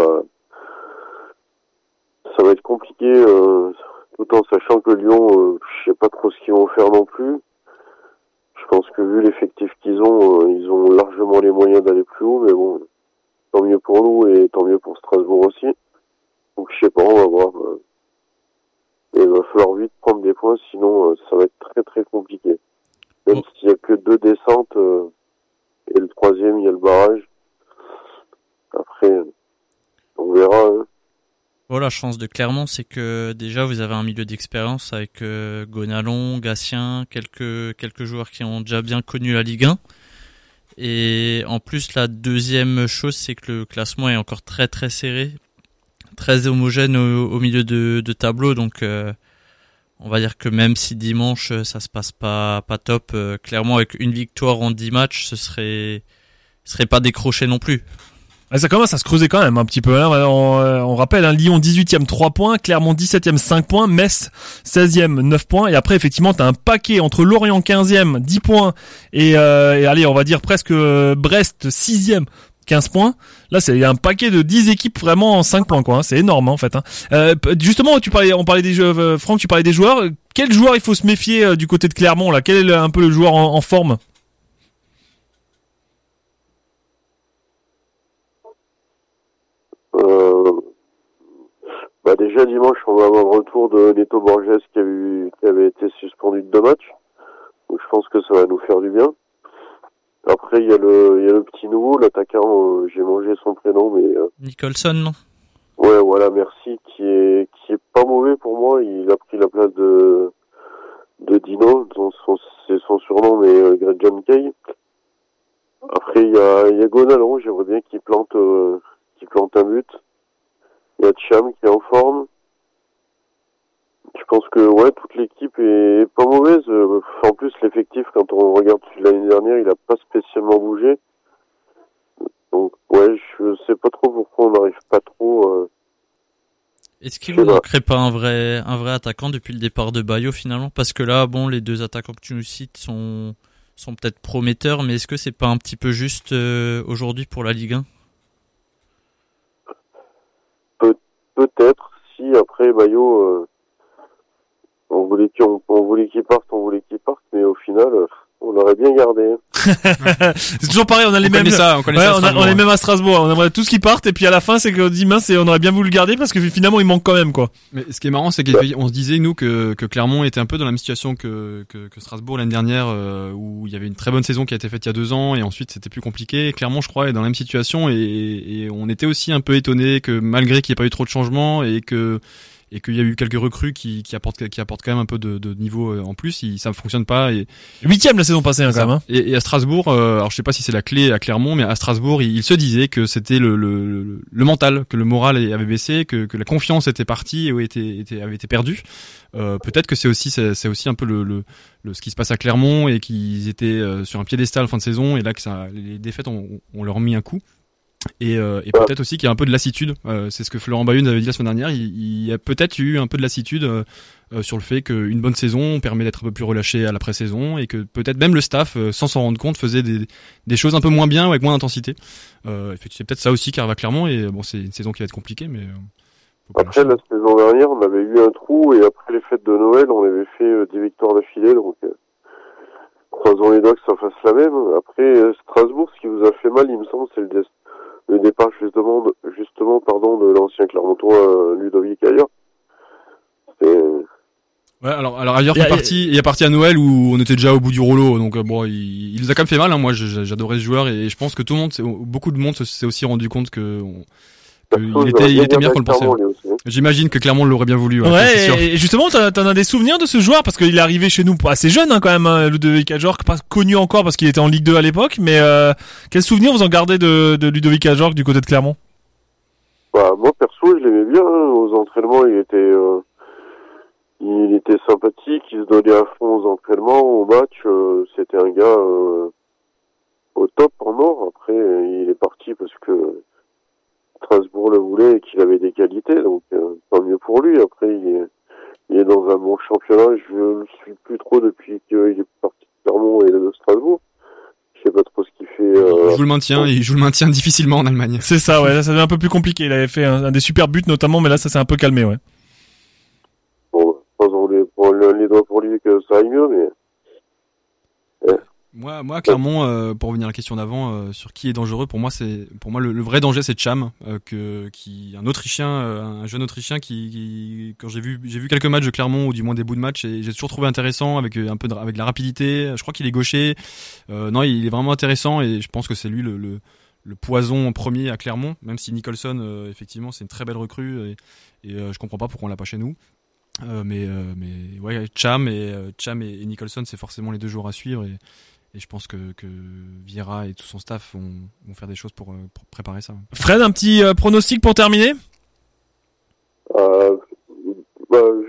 ça va être compliqué, tout en sachant que Lyon, je sais pas trop ce qu'ils vont faire non plus. Je pense que vu l'effectif qu'ils ont, ils ont largement les moyens d'aller plus haut, mais bon, tant mieux pour nous et tant mieux pour Strasbourg aussi. Donc je sais pas, on va voir. Et il va falloir vite prendre des points, sinon ça va être très très compliqué. Même s'il y a que 2 descentes, et le 3e, il y a le barrage. Après, on verra. La chance de Clermont, c'est que déjà vous avez un milieu d'expérience avec Gonalon, Gastien, quelques joueurs qui ont déjà bien connu la Ligue 1. Et en plus, la deuxième chose, c'est que le classement est encore très très serré, très homogène au milieu de tableau. Donc on va dire que même si dimanche ça se passe pas top, Clermont avec une victoire en 10 matchs, ce serait pas décroché non plus. Ça commence à se creuser quand même un petit peu. On rappelle, Lyon 18e 3 points, Clermont 17e 5 points, Metz 16e 9 points. Et après, effectivement, t'as un paquet entre Lorient 15e 10 points et on va dire presque Brest 6e 15 points. Là, il y a un paquet de 10 équipes vraiment en 5 points, quoi. C'est énorme, en fait. Justement, on parlait des joueurs, Franck, tu parlais des joueurs. Quel joueur il faut se méfier du côté de Clermont, là? Quel est un peu le joueur en forme? Déjà dimanche, on va avoir le retour de Neto Borges qui avait été suspendu de 2 matchs. Donc je pense que ça va nous faire du bien. Après, il y a le petit nouveau, l'attaquant, j'ai mangé son prénom, mais Nicholson, non? Ouais, voilà, merci, qui est pas mauvais pour moi. Il a pris la place de Dino, c'est son surnom, mais Greg John Kay. Après, il y a Gonalon, j'aimerais bien qu'il plante un but. Il y a Tcham qui est en forme. Je pense que ouais, toute l'équipe est pas mauvaise. En plus, l'effectif, quand on regarde l'année dernière, il a pas spécialement bougé. Donc ouais, je sais pas trop pourquoi on n'arrive pas trop. Est-ce qu'il ne manquerait pas un vrai attaquant depuis le départ de Bayo finalement? Parce que là, bon, les deux attaquants que tu nous cites sont peut-être prometteurs, mais est-ce que c'est pas un petit peu juste aujourd'hui pour la Ligue 1? Peut-être. Si après Bayo, on voulait qu'il parte, mais au final, on l'aurait bien gardé. C'est toujours pareil, on est même à Strasbourg, on aimerait tous qu'ils partent, et puis à la fin, c'est qu'on dit mince, et on aurait bien voulu le garder parce que finalement, il manque quand même, quoi. Mais ce qui est marrant, c'est qu'on se disait, nous, que Clermont était un peu dans la même situation que Strasbourg l'année dernière, où il y avait une très bonne saison qui a été faite il y a 2 ans, et ensuite, c'était plus compliqué. Clermont, je crois, est dans la même situation, et on était aussi un peu étonnés que malgré qu'il n'y ait pas eu trop de changements, et qu'il y a eu quelques recrues qui apportent quand même un peu de niveau en plus, ça fonctionne pas. 8e la saison passée, hein, quand même. Et à Strasbourg, alors je sais pas si c'est la clé à Clermont, mais à Strasbourg, il se disait que c'était le mental, que le moral avait baissé, que la confiance était partie et avait été perdue. Peut-être que c'est aussi un peu le ce qui se passe à Clermont, et qu'ils étaient sur un piédestal fin de saison, et là que les défaites ont leur mis un coup. Et peut-être aussi qu'il y a un peu de lassitude, c'est ce que Florent Bayeux nous avait dit la semaine dernière, il y a peut-être eu un peu de lassitude sur le fait qu'une bonne saison permet d'être un peu plus relâché à l'après-saison, et que peut-être même le staff, sans s'en rendre compte, faisait des choses un peu moins bien, avec moins d'intensité. C'est peut-être ça aussi qui arrive à Clermont, et bon, c'est une saison qui va être compliquée, mais... Après, la saison dernière, on avait eu un trou, et après les fêtes de Noël, on avait fait 10 victoires d'affilée, donc... Croisons les doigts que ça fasse la même. Après, Strasbourg, ce qui vous a fait mal, il me semble, c'est le départ justement, de l'ancien Clermontois Ludovic Ayer. Ouais, alors Ayer il est parti à Noël où on était déjà au bout du rouleau, donc bon, il nous a quand même fait mal, hein. Moi, j'adorais ce joueur, et je pense que beaucoup de monde s'est aussi rendu compte que. Il était meilleur qu'on le pensait. J'imagine que Clermont l'aurait bien voulu. Ouais, c'est sûr. Et justement, t'en as des souvenirs de ce joueur, parce qu'il est arrivé chez nous assez jeune, hein, quand même, hein, Ludovic Ajorc, pas connu encore parce qu'il était en Ligue 2 à l'époque, mais quels souvenirs vous en gardez de Ludovic Ajorc du côté de Clermont? Bah, moi perso, je l'aimais bien, hein. Aux entraînements, il était sympathique, il se donnait à fond aux entraînements, au match, c'était un gars au top en or. Après, il est parti parce que Strasbourg le voulait et qu'il avait des qualités, donc tant mieux pour lui. Après, il est dans un bon championnat. Je ne le suis plus trop depuis qu'il est parti de Clermont et de Strasbourg. Je sais pas trop ce qu'il fait. Il joue le maintien difficilement en Allemagne. C'est ça, ouais. Là, ça devient un peu plus compliqué. Il avait fait un des super buts notamment, mais là, ça s'est un peu calmé, ouais. Bon, croisons les doigts pour lui que ça aille mieux, mais... Ouais. Moi, Clermont, pour revenir à la question d'avant, sur qui est dangereux, pour moi, le vrai danger, c'est Tcham, un jeune Autrichien quand j'ai vu quelques matchs de Clermont, ou du moins des bouts de match, et j'ai toujours trouvé intéressant avec un peu avec la rapidité. Je crois qu'il est gaucher. Non, il est vraiment intéressant, et je pense que c'est lui le poison en premier à Clermont, même si Nicholson, effectivement, c'est une très belle recrue, et je comprends pas pourquoi on l'a pas chez nous. Mais ouais, Tcham et Nicholson, c'est forcément les deux joueurs à suivre, et je pense que Vieira et tout son staff vont faire des choses pour préparer ça. Fred, un petit pronostic pour terminer?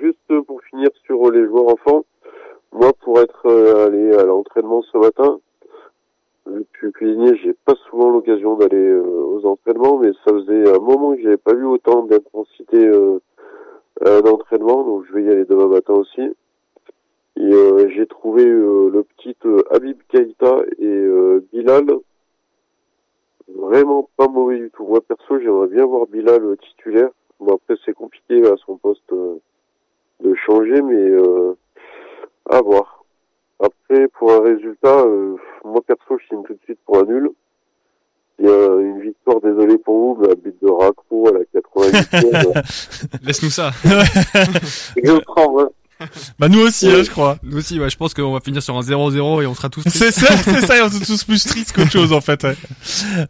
Juste pour finir sur les joueurs enfants, moi pour être allé à l'entraînement ce matin, vu que je suis cuisinier, j'ai pas souvent l'occasion d'aller aux entraînements, mais ça faisait un moment que j'avais pas vu autant d'intensité à l'entraînement, donc je vais y aller demain matin aussi. Et j'ai trouvé le petit Habib Keïta et Bilal vraiment pas mauvais du tout. Moi perso, j'aimerais bien voir Bilal titulaire. Bon, après c'est compliqué à son poste de changer, mais à voir. Après, pour un résultat, moi perso, je signe tout de suite pour un nul. Il y a une victoire, désolé pour vous, mais un but de Racro à la 88e. Laisse-nous ça. Je le prends, ouais. Bah nous aussi, ouais. Je crois. Nous aussi, ouais. Je pense qu'on va finir sur un 0-0 et on sera tous tristes. C'est ça, et on sera tous plus tristes qu'autre chose, en fait. Ouais.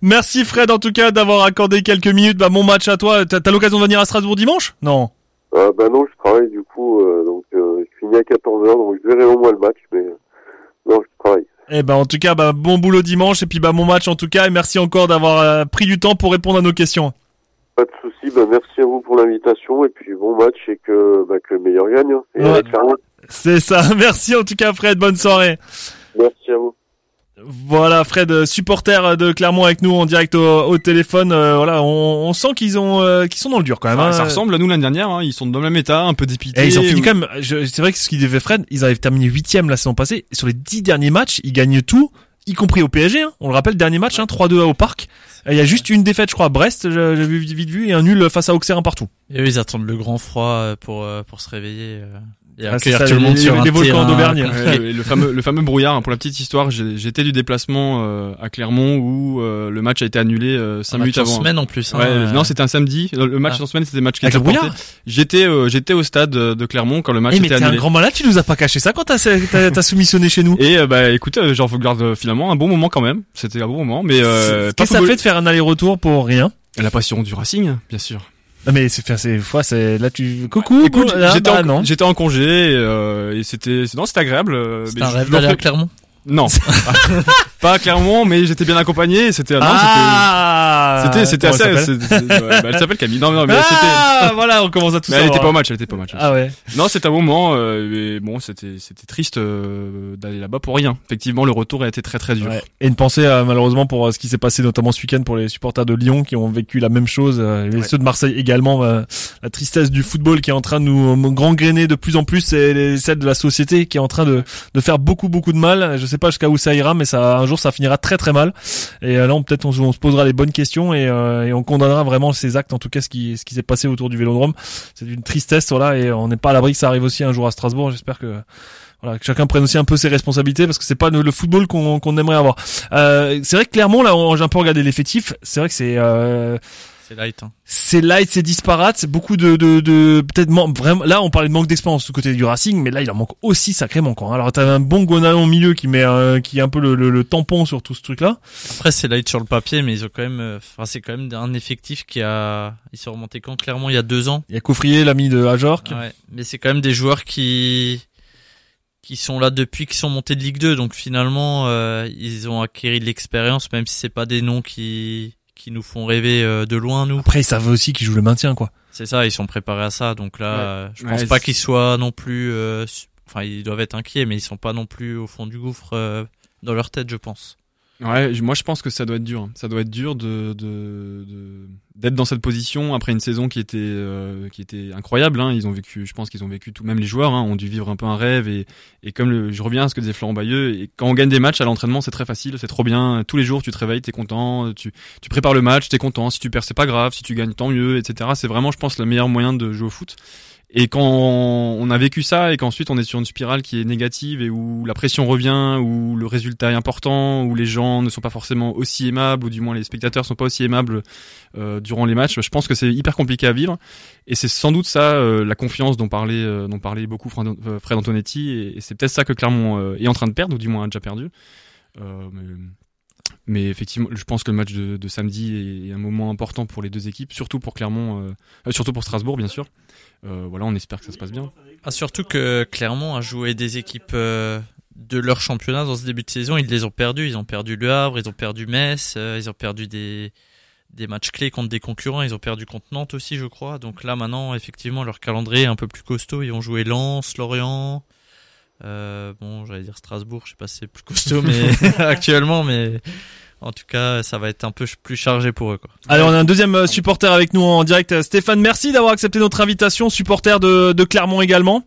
Merci Fred, en tout cas, d'avoir accordé quelques minutes. Bah, mon match à toi. T'as l'occasion de venir à Strasbourg dimanche? Non. Non, je travaille, du coup, donc, je finis à 14h, donc je verrai au moins le match, mais non, je travaille. Eh ben en tout cas, bon boulot dimanche et puis bon match en tout cas, et merci encore d'avoir pris du temps pour répondre à nos questions. Pas de souci, merci à vous pour l'invitation et puis bon match et que le meilleur gagne. Hein, et ouais. C'est ça, merci en tout cas Fred, bonne soirée. Merci à vous. Voilà Fred, supporter de Clermont avec nous en direct au téléphone. Voilà, on sent qu'ils sont dans le dur quand même. Hein. Ça ressemble à nous l'année dernière. Hein. Ils sont dans le même état, un peu dépités. Et ils ont fini quand même. C'est vrai que ce qu'il disait Fred, ils avaient terminé 8e la saison passée. Et sur les 10 derniers matchs, ils gagnent tout, y compris au PSG. Hein. On le rappelle, dernier match, 3-2 au Parc. Il y a juste une défaite, je crois, à Brest. J'ai vite vu et un nul face à Auxerre, un partout. Et eux, ils attendent le grand froid pour se réveiller. Et accueillir tout le monde sur un terrain. Volcans d'Auvergne. Le fameux brouillard. Hein, pour la petite histoire, j'étais du déplacement à Clermont où le match a été annulé 5 minutes avant. En semaine en plus. Hein, ouais, non, c'était un samedi. Le match en semaine, c'était le match qui était reporté. J'étais au stade de Clermont quand le match était annulé. Mais t'es un grand malade, tu nous as pas caché ça quand t'as soumissionné chez nous. Et écoute, genre Vaugarde, finalement un bon moment quand même. C'était un bon moment, mais qu'est-ce que ça fait de faire un aller-retour pour rien? La passion du Racing, bien sûr. Non mais c'est là tu coucou. Écoute, j'étais en congé et c'était agréable. C'était un rêve d'aller à Clermont. Non, pas à Clermont, mais j'étais bien accompagné. Elle s'appelle Camille. C'était. Voilà, on commence à tout ça. Elle était pas au match. Ah ouais. Non, c'est un moment. Mais bon, c'était triste d'aller là-bas pour rien. Effectivement, le retour a été très très dur. Ouais. Et une pensée malheureusement pour ce qui s'est passé notamment ce week-end pour les supporters de Lyon qui ont vécu la même chose et ceux de Marseille également. La tristesse du football qui est en train de nous gangréner de plus en plus et celle de la société qui est en train de faire beaucoup de mal. Je sais pas jusqu'à où ça ira, mais un jour ça finira très très mal. Et là on se posera les bonnes questions et on condamnera vraiment ces actes. En tout cas, ce qui s'est passé autour du Vélodrome, c'est une tristesse là. Et on n'est pas à l'abri que ça arrive aussi un jour à Strasbourg. J'espère que voilà, que chacun prenne aussi un peu ses responsabilités parce que c'est pas le football qu'on aimerait avoir. C'est vrai que Clermont là, j'ai un peu regardé l'effectif. C'est vrai que c'est light. Hein. C'est light, c'est disparate, c'est beaucoup de peut-être vraiment. Là, on parlait de manque d'expérience du côté du Racing, mais là, il en manque aussi sacrément quoi. Alors, t'avais un bon Gonalon au milieu qui est un peu le tampon sur tout ce truc-là. Après, c'est light sur le papier, mais ils ont quand même. Enfin, c'est quand même un effectif ils sont remontés clairement il y a 2 ans. Il y a Coffrier, l'ami de Ajorc. Ouais, mais c'est quand même des joueurs qui sont là depuis qu'ils sont montés de Ligue 2, donc finalement, ils ont acquis de l'expérience, même si c'est pas des noms qui nous font rêver de loin, nous. Après, ils savent aussi qu'ils jouent le maintien, quoi. C'est ça, ils sont préparés à ça. Donc là, je pense pas qu'ils soient non plus... Enfin, ils doivent être inquiets, mais ils sont pas non plus au fond du gouffre dans leur tête, je pense. Ouais, moi, je pense que ça doit être dur. Ça doit être dur d'être dans cette position après une saison qui était incroyable. Hein. Ils ont vécu, je pense qu'ils ont vécu tout. Même les joueurs ont dû vivre un peu un rêve. Et comme je reviens à ce que disait Florent Bayeux, et quand on gagne des matchs à l'entraînement, c'est très facile, c'est trop bien. Tous les jours, tu te réveilles, t'es content, tu prépares le match, t'es content. Si tu perds, c'est pas grave. Si tu gagnes, tant mieux, etc. C'est vraiment, je pense, le meilleur moyen de jouer au foot. Et quand on a vécu ça et qu'ensuite on est sur une spirale qui est négative et où la pression revient, où le résultat est important, où les gens ne sont pas forcément aussi aimables, ou du moins les spectateurs sont pas aussi aimables durant les matchs, je pense que c'est hyper compliqué à vivre. Et c'est sans doute ça, la confiance dont parlait beaucoup Fred Antonetti, et c'est peut-être ça que Clermont est en train de perdre, ou du moins a déjà perdu. Mais effectivement, je pense que le match de samedi est un moment important pour les deux équipes, surtout pour Clermont, surtout pour Strasbourg, bien sûr. Voilà, on espère que ça se passe bien. Ah, surtout que Clermont a joué des équipes de leur championnat dans ce début de saison. Ils les ont perdues. Ils ont perdu Le Havre, ils ont perdu Metz, ils ont perdu des matchs clés contre des concurrents. Ils ont perdu contre Nantes aussi, je crois. Donc là, maintenant, effectivement, leur calendrier est un peu plus costaud. Ils ont joué Lens, Lorient... j'allais dire Strasbourg, je sais pas si c'est plus costaud, mais actuellement, mais en tout cas, ça va être un peu plus chargé pour eux, quoi. Allez, on a un deuxième supporter avec nous en direct. Stéphane, merci d'avoir accepté notre invitation, supporter de Clermont également.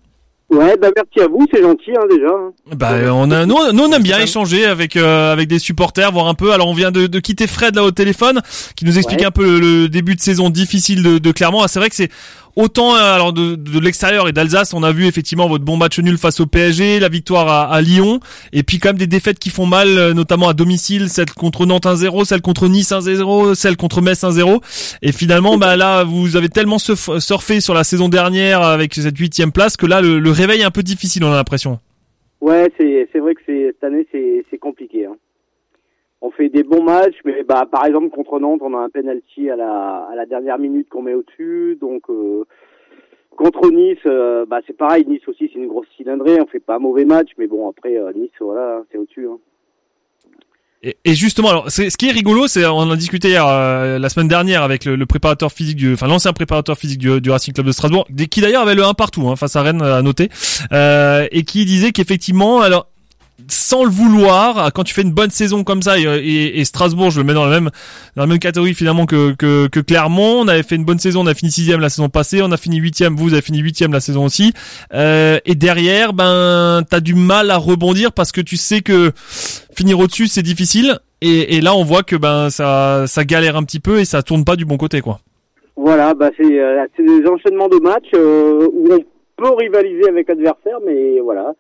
Ouais, merci à vous, c'est gentil, déjà. On aime bien échanger avec des supporters, voir un peu. Alors, on vient de quitter Fred, là, au téléphone, qui nous explique un peu le début de saison difficile de Clermont. Ah, c'est vrai que c'est autant, alors, de l'extérieur et d'Alsace, on a vu, effectivement, votre bon match nul face au PSG, la victoire à Lyon, et puis quand même des défaites qui font mal, notamment à domicile, celle contre Nantes 1-0, celle contre Nice 1-0, celle contre Metz 1-0. Et finalement, là, vous avez tellement surfé sur la saison dernière avec cette 8e place que là, le réveil est un peu difficile, on a l'impression. Ouais, c'est vrai que cette année, c'est compliqué, hein. On fait des bons matchs, mais par exemple contre Nantes, on a un penalty à la dernière minute qu'on met au-dessus. Donc contre Nice, c'est pareil. Nice aussi, c'est une grosse cylindrée. On fait pas un mauvais match, mais bon après Nice, voilà, c'est au-dessus. Hein. Et justement, alors, ce qui est rigolo, c'est, on en a discuté hier, la semaine dernière avec le préparateur physique l'ancien préparateur physique du Racing Club de Strasbourg, qui d'ailleurs avait le 1 partout, hein, face à Rennes, à noter, et qui disait qu'effectivement, alors, sans le vouloir, quand tu fais une bonne saison comme ça, et Strasbourg, je le mets dans la même catégorie finalement que Clermont, on avait fait une bonne saison, on a fini 6e la saison passée, on a fini 8e, vous avez fini 8e la saison aussi, et derrière, ben, t'as du mal à rebondir parce que tu sais que finir au-dessus, c'est difficile, et là, on voit que, ben, ça galère un petit peu et ça tourne pas du bon côté, quoi. Voilà, bah, c'est des enchaînements de matchs, où on peut rivaliser avec l'adversaire, mais voilà.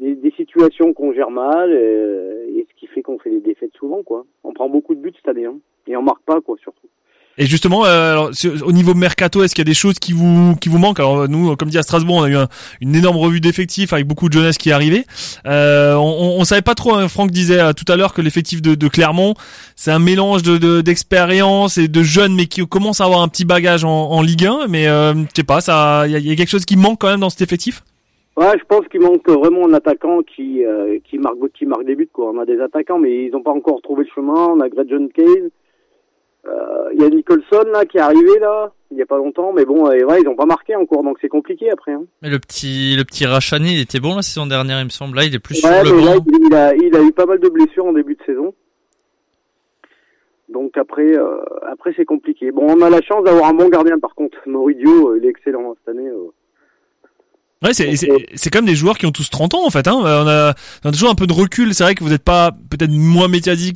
Des situations qu'on gère mal, et ce qui fait qu'on fait des défaites souvent, quoi. On prend beaucoup de buts cette année, hein, et on marque pas, quoi, surtout. Et justement, alors, au niveau mercato, est-ce qu'il y a des choses qui vous manquent? Alors nous, comme dit à Strasbourg, on a eu une énorme revue d'effectifs avec beaucoup de jeunesse qui est arrivée. On savait pas trop. Hein, Franck disait tout à l'heure que l'effectif de Clermont, c'est un mélange d'expérience et de jeunes, mais qui commencent à avoir un petit bagage en Ligue 1. Mais je sais pas, ça, il y a quelque chose qui manque quand même dans cet effectif. Ouais, je pense qu'il manque vraiment un attaquant qui marque des buts, quoi. On a des attaquants, mais ils ont pas encore trouvé le chemin. On a Gretchen Case. Il y a Nicholson, là, qui est arrivé, là, il y a pas longtemps, mais bon, ouais, ils ont pas marqué encore, donc c'est compliqué après, hein. Mais le petit Rachané, il était bon la saison dernière, il me semble. Là, il est plus sur le banc. Là, il a eu pas mal de blessures en début de saison. Donc après, c'est compliqué. Bon, on a la chance d'avoir un bon gardien, par contre. Mauridio, il est excellent, cette année, Ouais, c'est quand même des joueurs qui ont tous 30 ans en fait, hein. On a toujours un peu de recul. C'est vrai que vous n'êtes pas peut-être moins médiatisé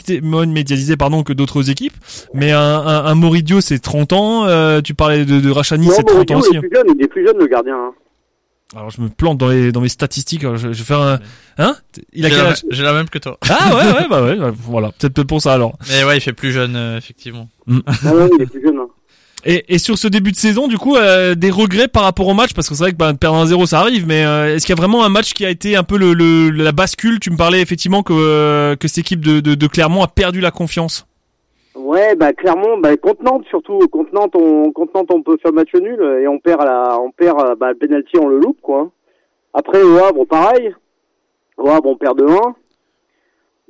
que d'autres équipes, mais un Mauridio c'est 30 ans. Tu parlais de Rachani, non, c'est 30 ans aussi. Il est plus jeune le gardien. Hein. Alors je me plante dans mes statistiques. Je vais faire un. Hein ? Il a quel âge ? J'ai la même que toi. Ah ouais, bah ouais, voilà. Peut-être pour ça alors. Mais ouais, il fait plus jeune effectivement. Ah ouais, il est plus jeune. Hein. Et sur ce début de saison, du coup, des regrets par rapport au match, parce que c'est vrai que perdre 1-0 ça arrive, mais est-ce qu'il y a vraiment un match qui a été un peu la bascule ? Tu me parlais effectivement que cette équipe de Clermont a perdu la confiance. Ouais, bah Clermont, bah Nantes surtout, Nantes on peut faire match nul et on perd le penalty, on le loupe quoi. Après au Havre pareil, au Havre on perd 2-1.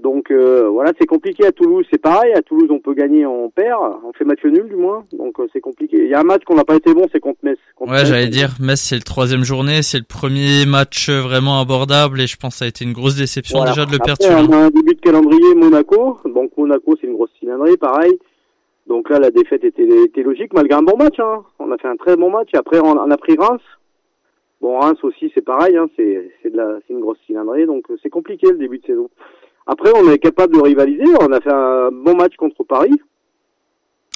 Donc voilà, c'est compliqué. À Toulouse, c'est pareil. À Toulouse, on peut gagner, on perd. On fait match nul du moins. Donc c'est compliqué. Il y a un match qu'on n'a pas été bon, c'est contre Metz. Contre Metz. J'allais dire, Metz, c'est le 3e journée. C'est le premier match vraiment abordable. Et je pense que ça a été une grosse déception voilà. Déjà de le perdre. On a un début de calendrier Monaco. Donc Monaco, c'est une grosse cylindrée, pareil. Donc là, la défaite était logique, malgré un bon match. Hein. On a fait un très bon match. Et après, on a pris Reims. Bon, Reims aussi, c'est pareil. Hein. C'est une grosse cylindrée. Donc c'est compliqué le début de saison. Après, on est capable de rivaliser. On a fait un bon match contre Paris.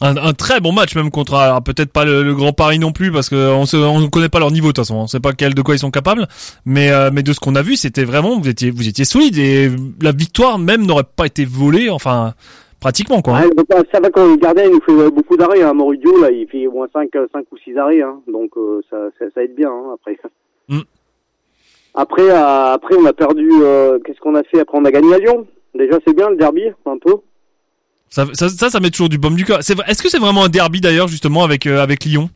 Un très bon match même contre, alors peut-être pas le grand Paris non plus parce que on ne connaît pas leur niveau de toute façon. On ne sait pas de quoi ils sont capables. Mais de ce qu'on a vu, c'était vraiment vous étiez solide et la victoire même n'aurait pas été volée. Enfin, pratiquement quoi. Ouais, ça va quand le gardien il nous fait beaucoup d'arrêts. Hein. Mauridio là, il fait au moins 5 ou 6 arrêts. Hein. Donc ça aide bien hein, après. Mm. Après on a perdu. Qu'est-ce qu'on a fait ? Après on a gagné à Lyon. Déjà c'est bien le derby un peu. Ça met toujours du baume du cœur. Est-ce que c'est vraiment un derby d'ailleurs justement avec Lyon ?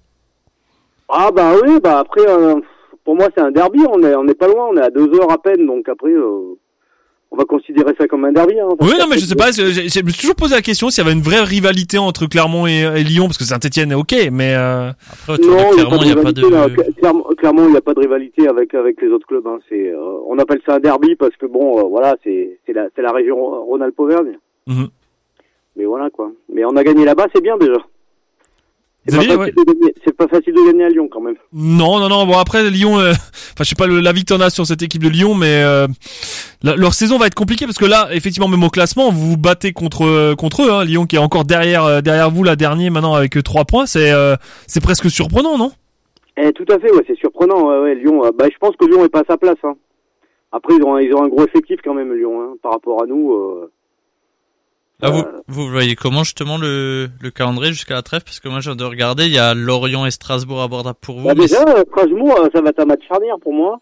Ah bah oui bah après pour moi c'est un derby. On est pas loin. On est à 2 heures à peine donc après. On va considérer ça comme un derby. Hein, oui, non, mais je sais pas. Je me suis toujours posé la question s'il y avait une vraie rivalité entre Clermont et Lyon, parce que Saint-Étienne, ok, mais après autour de Clermont, il n'y a pas de. Clermont, il n'y a pas de rivalité avec les autres clubs. Hein. C'est, on appelle ça un derby parce que bon, voilà, c'est la région Rhône-Alpes-Auvergne. Mm-hmm. Mais voilà quoi. Mais on a gagné là-bas, c'est bien déjà. C'est pas facile de gagner à Lyon quand même. Non. Bon après Lyon, je sais pas la victoire qu'on a sur cette équipe de Lyon, mais leur saison va être compliquée parce que là, effectivement, même au classement, vous vous battez contre eux. Hein, Lyon qui est encore derrière vous, la dernière maintenant avec 3 points, c'est presque surprenant, non ? Tout à fait, ouais, c'est surprenant. Ouais, Lyon, je pense que Lyon est pas à sa place. Hein. Après, ils ont un gros effectif quand même, Lyon, hein, par rapport à nous. Ah, vous voyez comment justement le calendrier jusqu'à la trêve parce que moi j'ai de regarder il y a Lorient et Strasbourg abordables pour vous. Bah déjà Strasbourg ça va être un match charnière pour moi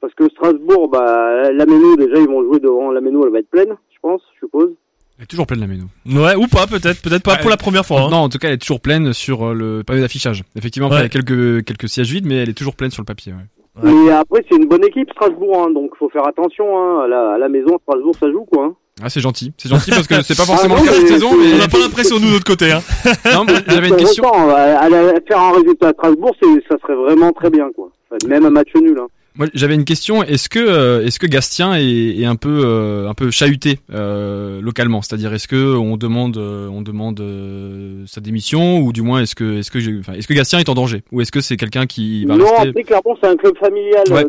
parce que Strasbourg la Méno déjà ils vont jouer devant la Méno elle va être pleine je suppose. Elle est toujours pleine la Méno. Ouais ou pas peut-être pas pour la première fois. Hein. Non en tout cas elle est toujours pleine sur le papier d'affichage. Effectivement ouais. Après, il y a quelques sièges vides mais elle est toujours pleine sur le papier. Ouais. Ouais. Et après c'est une bonne équipe Strasbourg hein, donc faut faire attention hein, à la maison Strasbourg ça joue quoi. Hein. Ah, c'est gentil parce que c'est pas forcément le cas cette saison, mais on n'a pas l'impression nous de notre côté. Hein. Non, mais j'avais une question. Faire un résultat à Strasbourg, ça serait vraiment très bien, quoi. Même un match nul. Hein. Moi, j'avais une question. Est-ce que Gastien est un peu chahuté localement, c'est-à-dire est-ce que on demande sa démission ou du moins est-ce que Gastien est en danger ou est-ce que c'est quelqu'un qui va rester... Non, après Clermont c'est un club familial, ouais.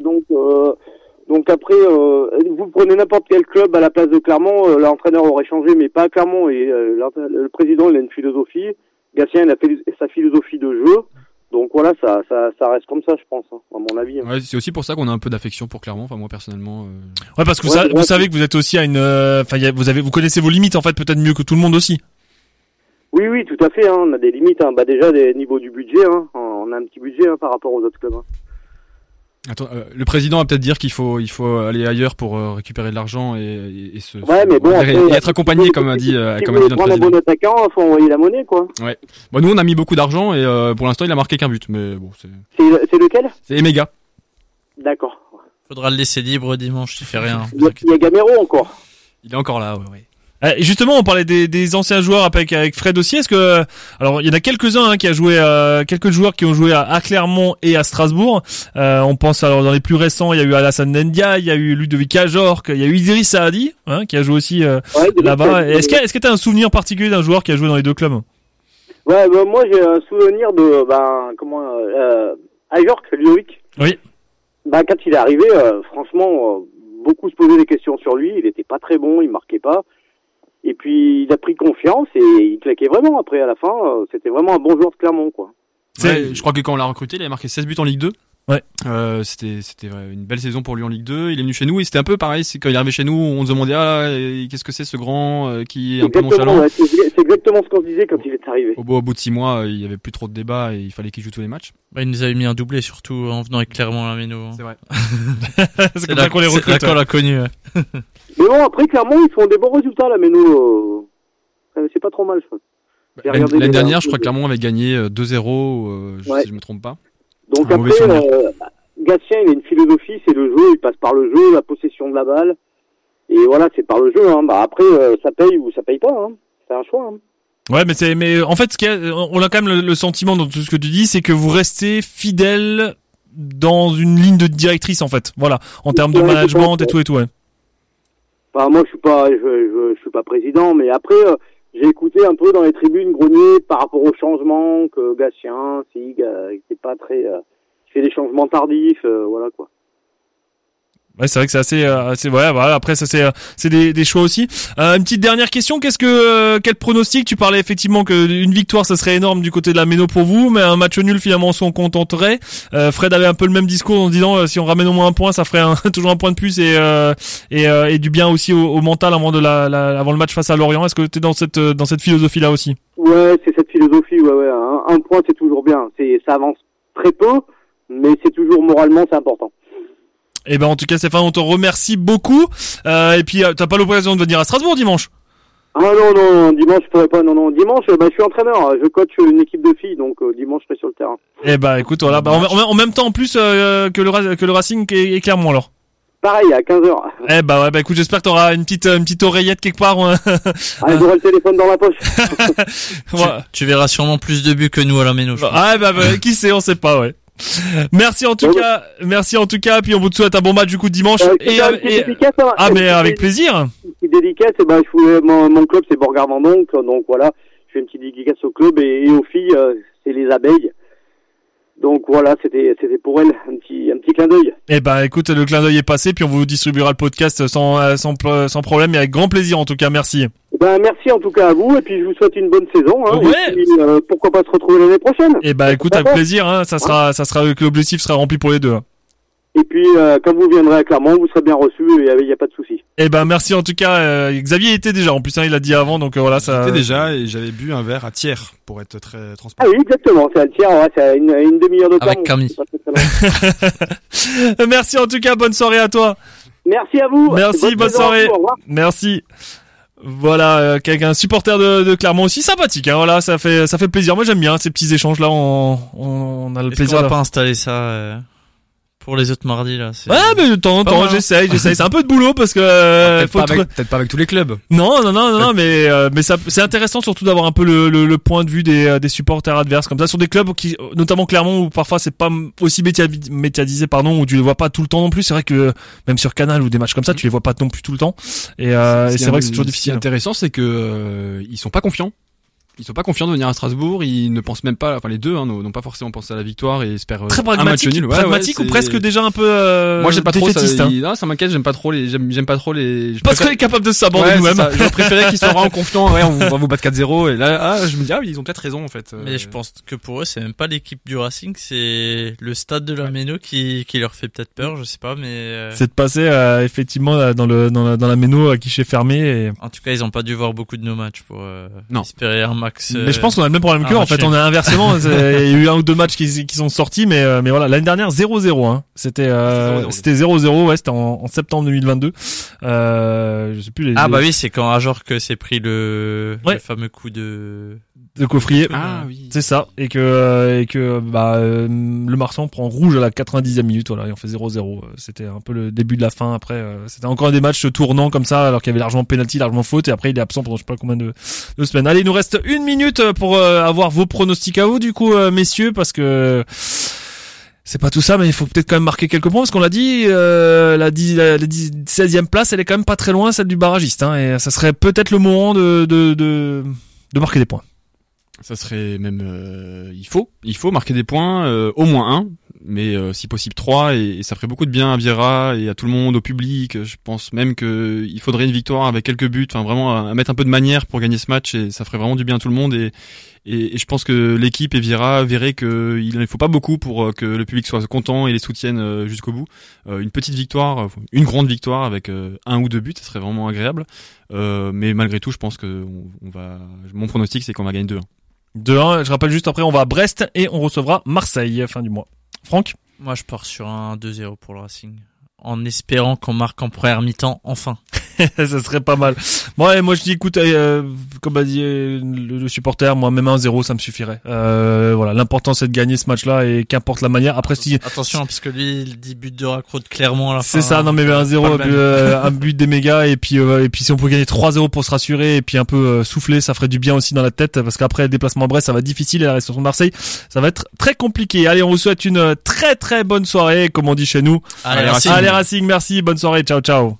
Donc après vous prenez n'importe quel club à la place de Clermont, l'entraîneur aurait changé mais pas à Clermont et le président il a une philosophie, Gastien il a fait sa philosophie de jeu. Donc voilà, ça reste comme ça, je pense, hein, à mon avis. Hein. Ouais, c'est aussi pour ça qu'on a un peu d'affection pour Clermont. Enfin moi personnellement. Ouais, parce que vous savez que vous êtes aussi à une. Enfin vous connaissez vos limites en fait, peut-être mieux que tout le monde aussi. Oui, tout à fait. Hein, on a des limites. Hein. Bah déjà des niveaux du budget. Hein, on a un petit budget par rapport aux autres clubs. Hein. Attends, le président va peut-être dire qu'il faut aller ailleurs pour récupérer de l'argent et se ouais, mais bon, et être accompagné comme a dit notre président. Prendre un bon attaquant, faut envoyer la monnaie quoi. Ouais. Bon nous on a mis beaucoup d'argent et pour l'instant il a marqué qu'un but mais bon c'est lequel ? C'est Eméga. D'accord. Faudra le laisser libre dimanche, il fait rien. Il y a Gamero encore. Il est encore là ouais. Justement, on parlait des anciens joueurs avec Fred aussi. Est-ce que alors il y en a quelques-uns hein, qui a joué quelques joueurs qui ont joué à Clermont et à Strasbourg. On pense alors dans les plus récents, il y a eu Alassane Ndia, il y a eu Ludovic Ajorc, il y a eu Idriss Saadi hein, qui a joué aussi là-bas. Est-ce que tu as un souvenir particulier d'un joueur qui a joué dans les deux clubs ? Ouais, bah, moi j'ai un souvenir de Ajorc, Ludovic. Oui. Bah quand il est arrivé, franchement, beaucoup se posaient des questions sur lui. Il était pas très bon, il marquait pas. Et puis il a pris confiance et il claquait vraiment après à la fin, c'était vraiment un bon joueur de Clermont quoi. Ouais, je crois que quand on l'a recruté, il avait marqué 16 buts en Ligue 2. Ouais. C'était une belle saison pour lui en Ligue 2, il est venu chez nous et c'était un peu pareil, c'est quand il est arrivé chez nous, on se demandait ah qu'est-ce que c'est ce grand qui est un peu nonchalant. Ouais, c'est exactement ce qu'on se disait quand il est arrivé. Au bout de 6 mois, il y avait plus trop de débats et il fallait qu'il joue tous les matchs. Bah, il nous avait mis un doublé surtout en venant avec Clermont à Méno. Hein. C'est vrai. c'est comme ça qu'on les recrute. D'accord, on l'a connu. Ouais. Mais bon, après Clermont, ils font des bons résultats là, Méno. C'est pas trop mal je crois. L'année dernière, je crois que Clermont avait gagné 2-0 si je me trompe pas. Donc après, Gastien, il a une philosophie, c'est le jeu, il passe par le jeu, la possession de la balle, et voilà, c'est par le jeu. Hein. Bah après, ça paye ou ça paye pas, hein. C'est un choix. Hein. Ouais, mais en fait, on a quand même le sentiment dans tout ce que tu dis, c'est que vous restez fidèle dans une ligne de directrice en fait. Voilà, en termes de management et tout. Ouais. Enfin, moi, je suis pas président, mais après. J'ai écouté un peu dans les tribunes grogner par rapport aux changements que Gastien, c'est pas très, fait des changements tardifs, voilà quoi. Ouais, c'est vrai que c'est assez voilà, après ça c'est des choix aussi. Une petite dernière question, quel pronostic ? Tu parlais effectivement qu'une victoire ça serait énorme du côté de la Méno pour vous, mais un match nul finalement on s'en contenterait. Fred avait un peu le même discours en se disant si on ramène au moins un point, ça ferait toujours un point de plus et du bien aussi au mental avant de avant le match face à Lorient. Est-ce que tu es dans cette philosophie là aussi ? Ouais, c'est cette philosophie, ouais. Un point c'est toujours bien, ça avance très peu, mais c'est toujours moralement c'est important. Et ben en tout cas Stéphane, on te remercie beaucoup. Et puis t'as pas l'occasion de venir à Strasbourg dimanche ? Ah non, dimanche je pourrais pas. Non, dimanche je suis entraîneur, je coach une équipe de filles donc dimanche je serai sur le terrain. Et ben écoute voilà, en même temps en plus que le Racing et Clermont alors. Pareil à 15h. Eh bah ouais, écoute, j'espère que t'auras une petite oreillette quelque part. J'aurai le téléphone dans la poche. tu verras sûrement plus de buts que nous à la Méno. Qui sait, on sait pas ouais. Merci en tout cas, puis on vous souhaite un bon match du coup dimanche. Avec plaisir. Une petite dédicace, et je voulais, mon club c'est Borgard-Vendonc, donc voilà, je fais une petite dédicace au club et aux filles, c'est les abeilles. Donc voilà, c'était pour elle un petit clin d'œil. Eh ben écoute, le clin d'œil est passé, puis on vous distribuera le podcast sans problème et avec grand plaisir en tout cas. Merci. Merci en tout cas à vous et puis je vous souhaite une bonne saison. Hein, ouais. Et puis, pourquoi pas se retrouver l'année prochaine. Eh ben écoute, avec plaisir. Hein, ça sera l'objectif sera rempli pour les deux. Et puis quand vous viendrez à Clermont, vous serez bien reçu et il n'y a pas de souci. Eh ben merci en tout cas. Xavier était déjà en plus, hein, il l'a dit avant, donc voilà ça. J'étais déjà et j'avais bu un verre à Thiers pour être très transparent. Ah oui exactement, c'est à Thiers, ouais, c'est à une demi-heure de temps. Avec Camille. Merci en tout cas, bonne soirée à toi. Merci à vous. Merci, bonne soirée. Vous, au revoir. Merci. Voilà, un supporter de Clermont aussi sympathique. Hein, voilà, ça fait plaisir. Moi j'aime bien ces petits échanges là. On a le plaisir. On va pas installer ça. pour les autres mardis là. Ouais, mais de temps en temps j'essaye. C'est un peu de boulot parce que peut-être pas avec tous les clubs. Non, mais ça, c'est intéressant surtout d'avoir un peu le point de vue des supporters adverses comme ça sur des clubs qui, notamment Clermont, où parfois c'est pas aussi médiatisé, où tu les vois pas tout le temps non plus. C'est vrai que même sur Canal ou des matchs comme ça, tu les vois pas non plus tout le temps. Et c'est vrai que c'est toujours difficile. Ce qui est intéressant, c'est que ils sont pas confiants. Ils sont pas confiants de venir à Strasbourg, ils ne pensent même pas, enfin les deux, n'ont pas forcément pensé à la victoire et espèrent un match nul. Pragmatique, ou presque déjà un peu moi j'aime pas trop ça, non, ça m'inquiète, j'aime pas trop les parce qu'on est capable de s'aborder nous-mêmes. Je préférais qu'ils soient vraiment confiants, on va vous battre 4-0 et là je me dis ils ont peut-être raison en fait. Mais je pense que pour eux, c'est même pas l'équipe du Racing, c'est le stade de la Méno qui leur fait peut-être peur, je sais pas, mais c'est de passer effectivement dans la Méno à guichet fermé et... En tout cas, ils ont pas dû voir beaucoup de nos matchs pour espérer un max. Mais je pense qu'on a le même problème qu'eux. En fait, on a inversement. Il y a eu un ou deux matchs qui sont sortis, mais voilà. L'année dernière, 0-0. C'était 0-0. Ouais, c'était en septembre 2022. Je sais plus. C'est quand Ajorque s'est pris le fameux coup de coffrier. Ah oui. C'est ça. Et que le Marsan prend rouge à la 90e minute. Voilà, et on fait 0-0. C'était un peu le début de la fin. Après, c'était encore des matchs tournants comme ça, alors qu'il y avait largement penalty, largement faute. Et après, il est absent pendant je sais pas combien de semaines. Allez, il nous reste 1 minute pour avoir vos pronostics à vous, du coup, messieurs, parce que c'est pas tout ça, mais il faut peut-être quand même marquer quelques points, parce qu'on l'a dit, la 16e place, elle est quand même pas très loin, celle du barragiste, et ça serait peut-être le moment de marquer des points. Ça serait même, il faut marquer des points, au moins 1, mais si possible 3, et ça ferait beaucoup de bien à Vieira et à tout le monde, au public. Je pense même que il faudrait une victoire avec quelques buts, enfin vraiment à mettre un peu de manière pour gagner ce match, et ça ferait vraiment du bien à tout le monde. Et je pense que l'équipe et Vieira verraient que il ne faut pas beaucoup pour que le public soit content et les soutienne jusqu'au bout. Une petite victoire, une grande victoire avec 1 ou 2 buts, ça serait vraiment agréable. Mais malgré tout, je pense que mon pronostic, c'est qu'on va gagner 2-1. 2-1, je rappelle juste, après on va à Brest et on recevra Marseille fin du mois. Franck ? Moi je pars sur un 2-0 pour le Racing, en espérant qu'on marque en première mi-temps, enfin. Ça serait pas mal. Moi je dis, écoute, comme a dit le supporter, moi même 1-0 ça me suffirait. Voilà, l'important c'est de gagner ce match-là et qu'importe la manière. Après attention, parce que lui il dit but de raccro de Clermont à la fin. C'est ça, non mais 1-0, un but d'Eméga, et puis si on pouvait gagner 3-0 pour se rassurer et puis un peu souffler, ça ferait du bien aussi dans la tête, parce qu'après le déplacement à Brest ça va être difficile et la réception de Marseille ça va être très compliqué. Allez, on vous souhaite une très très bonne soirée, comme on dit chez nous. Allez Racing, merci, bonne soirée, ciao ciao.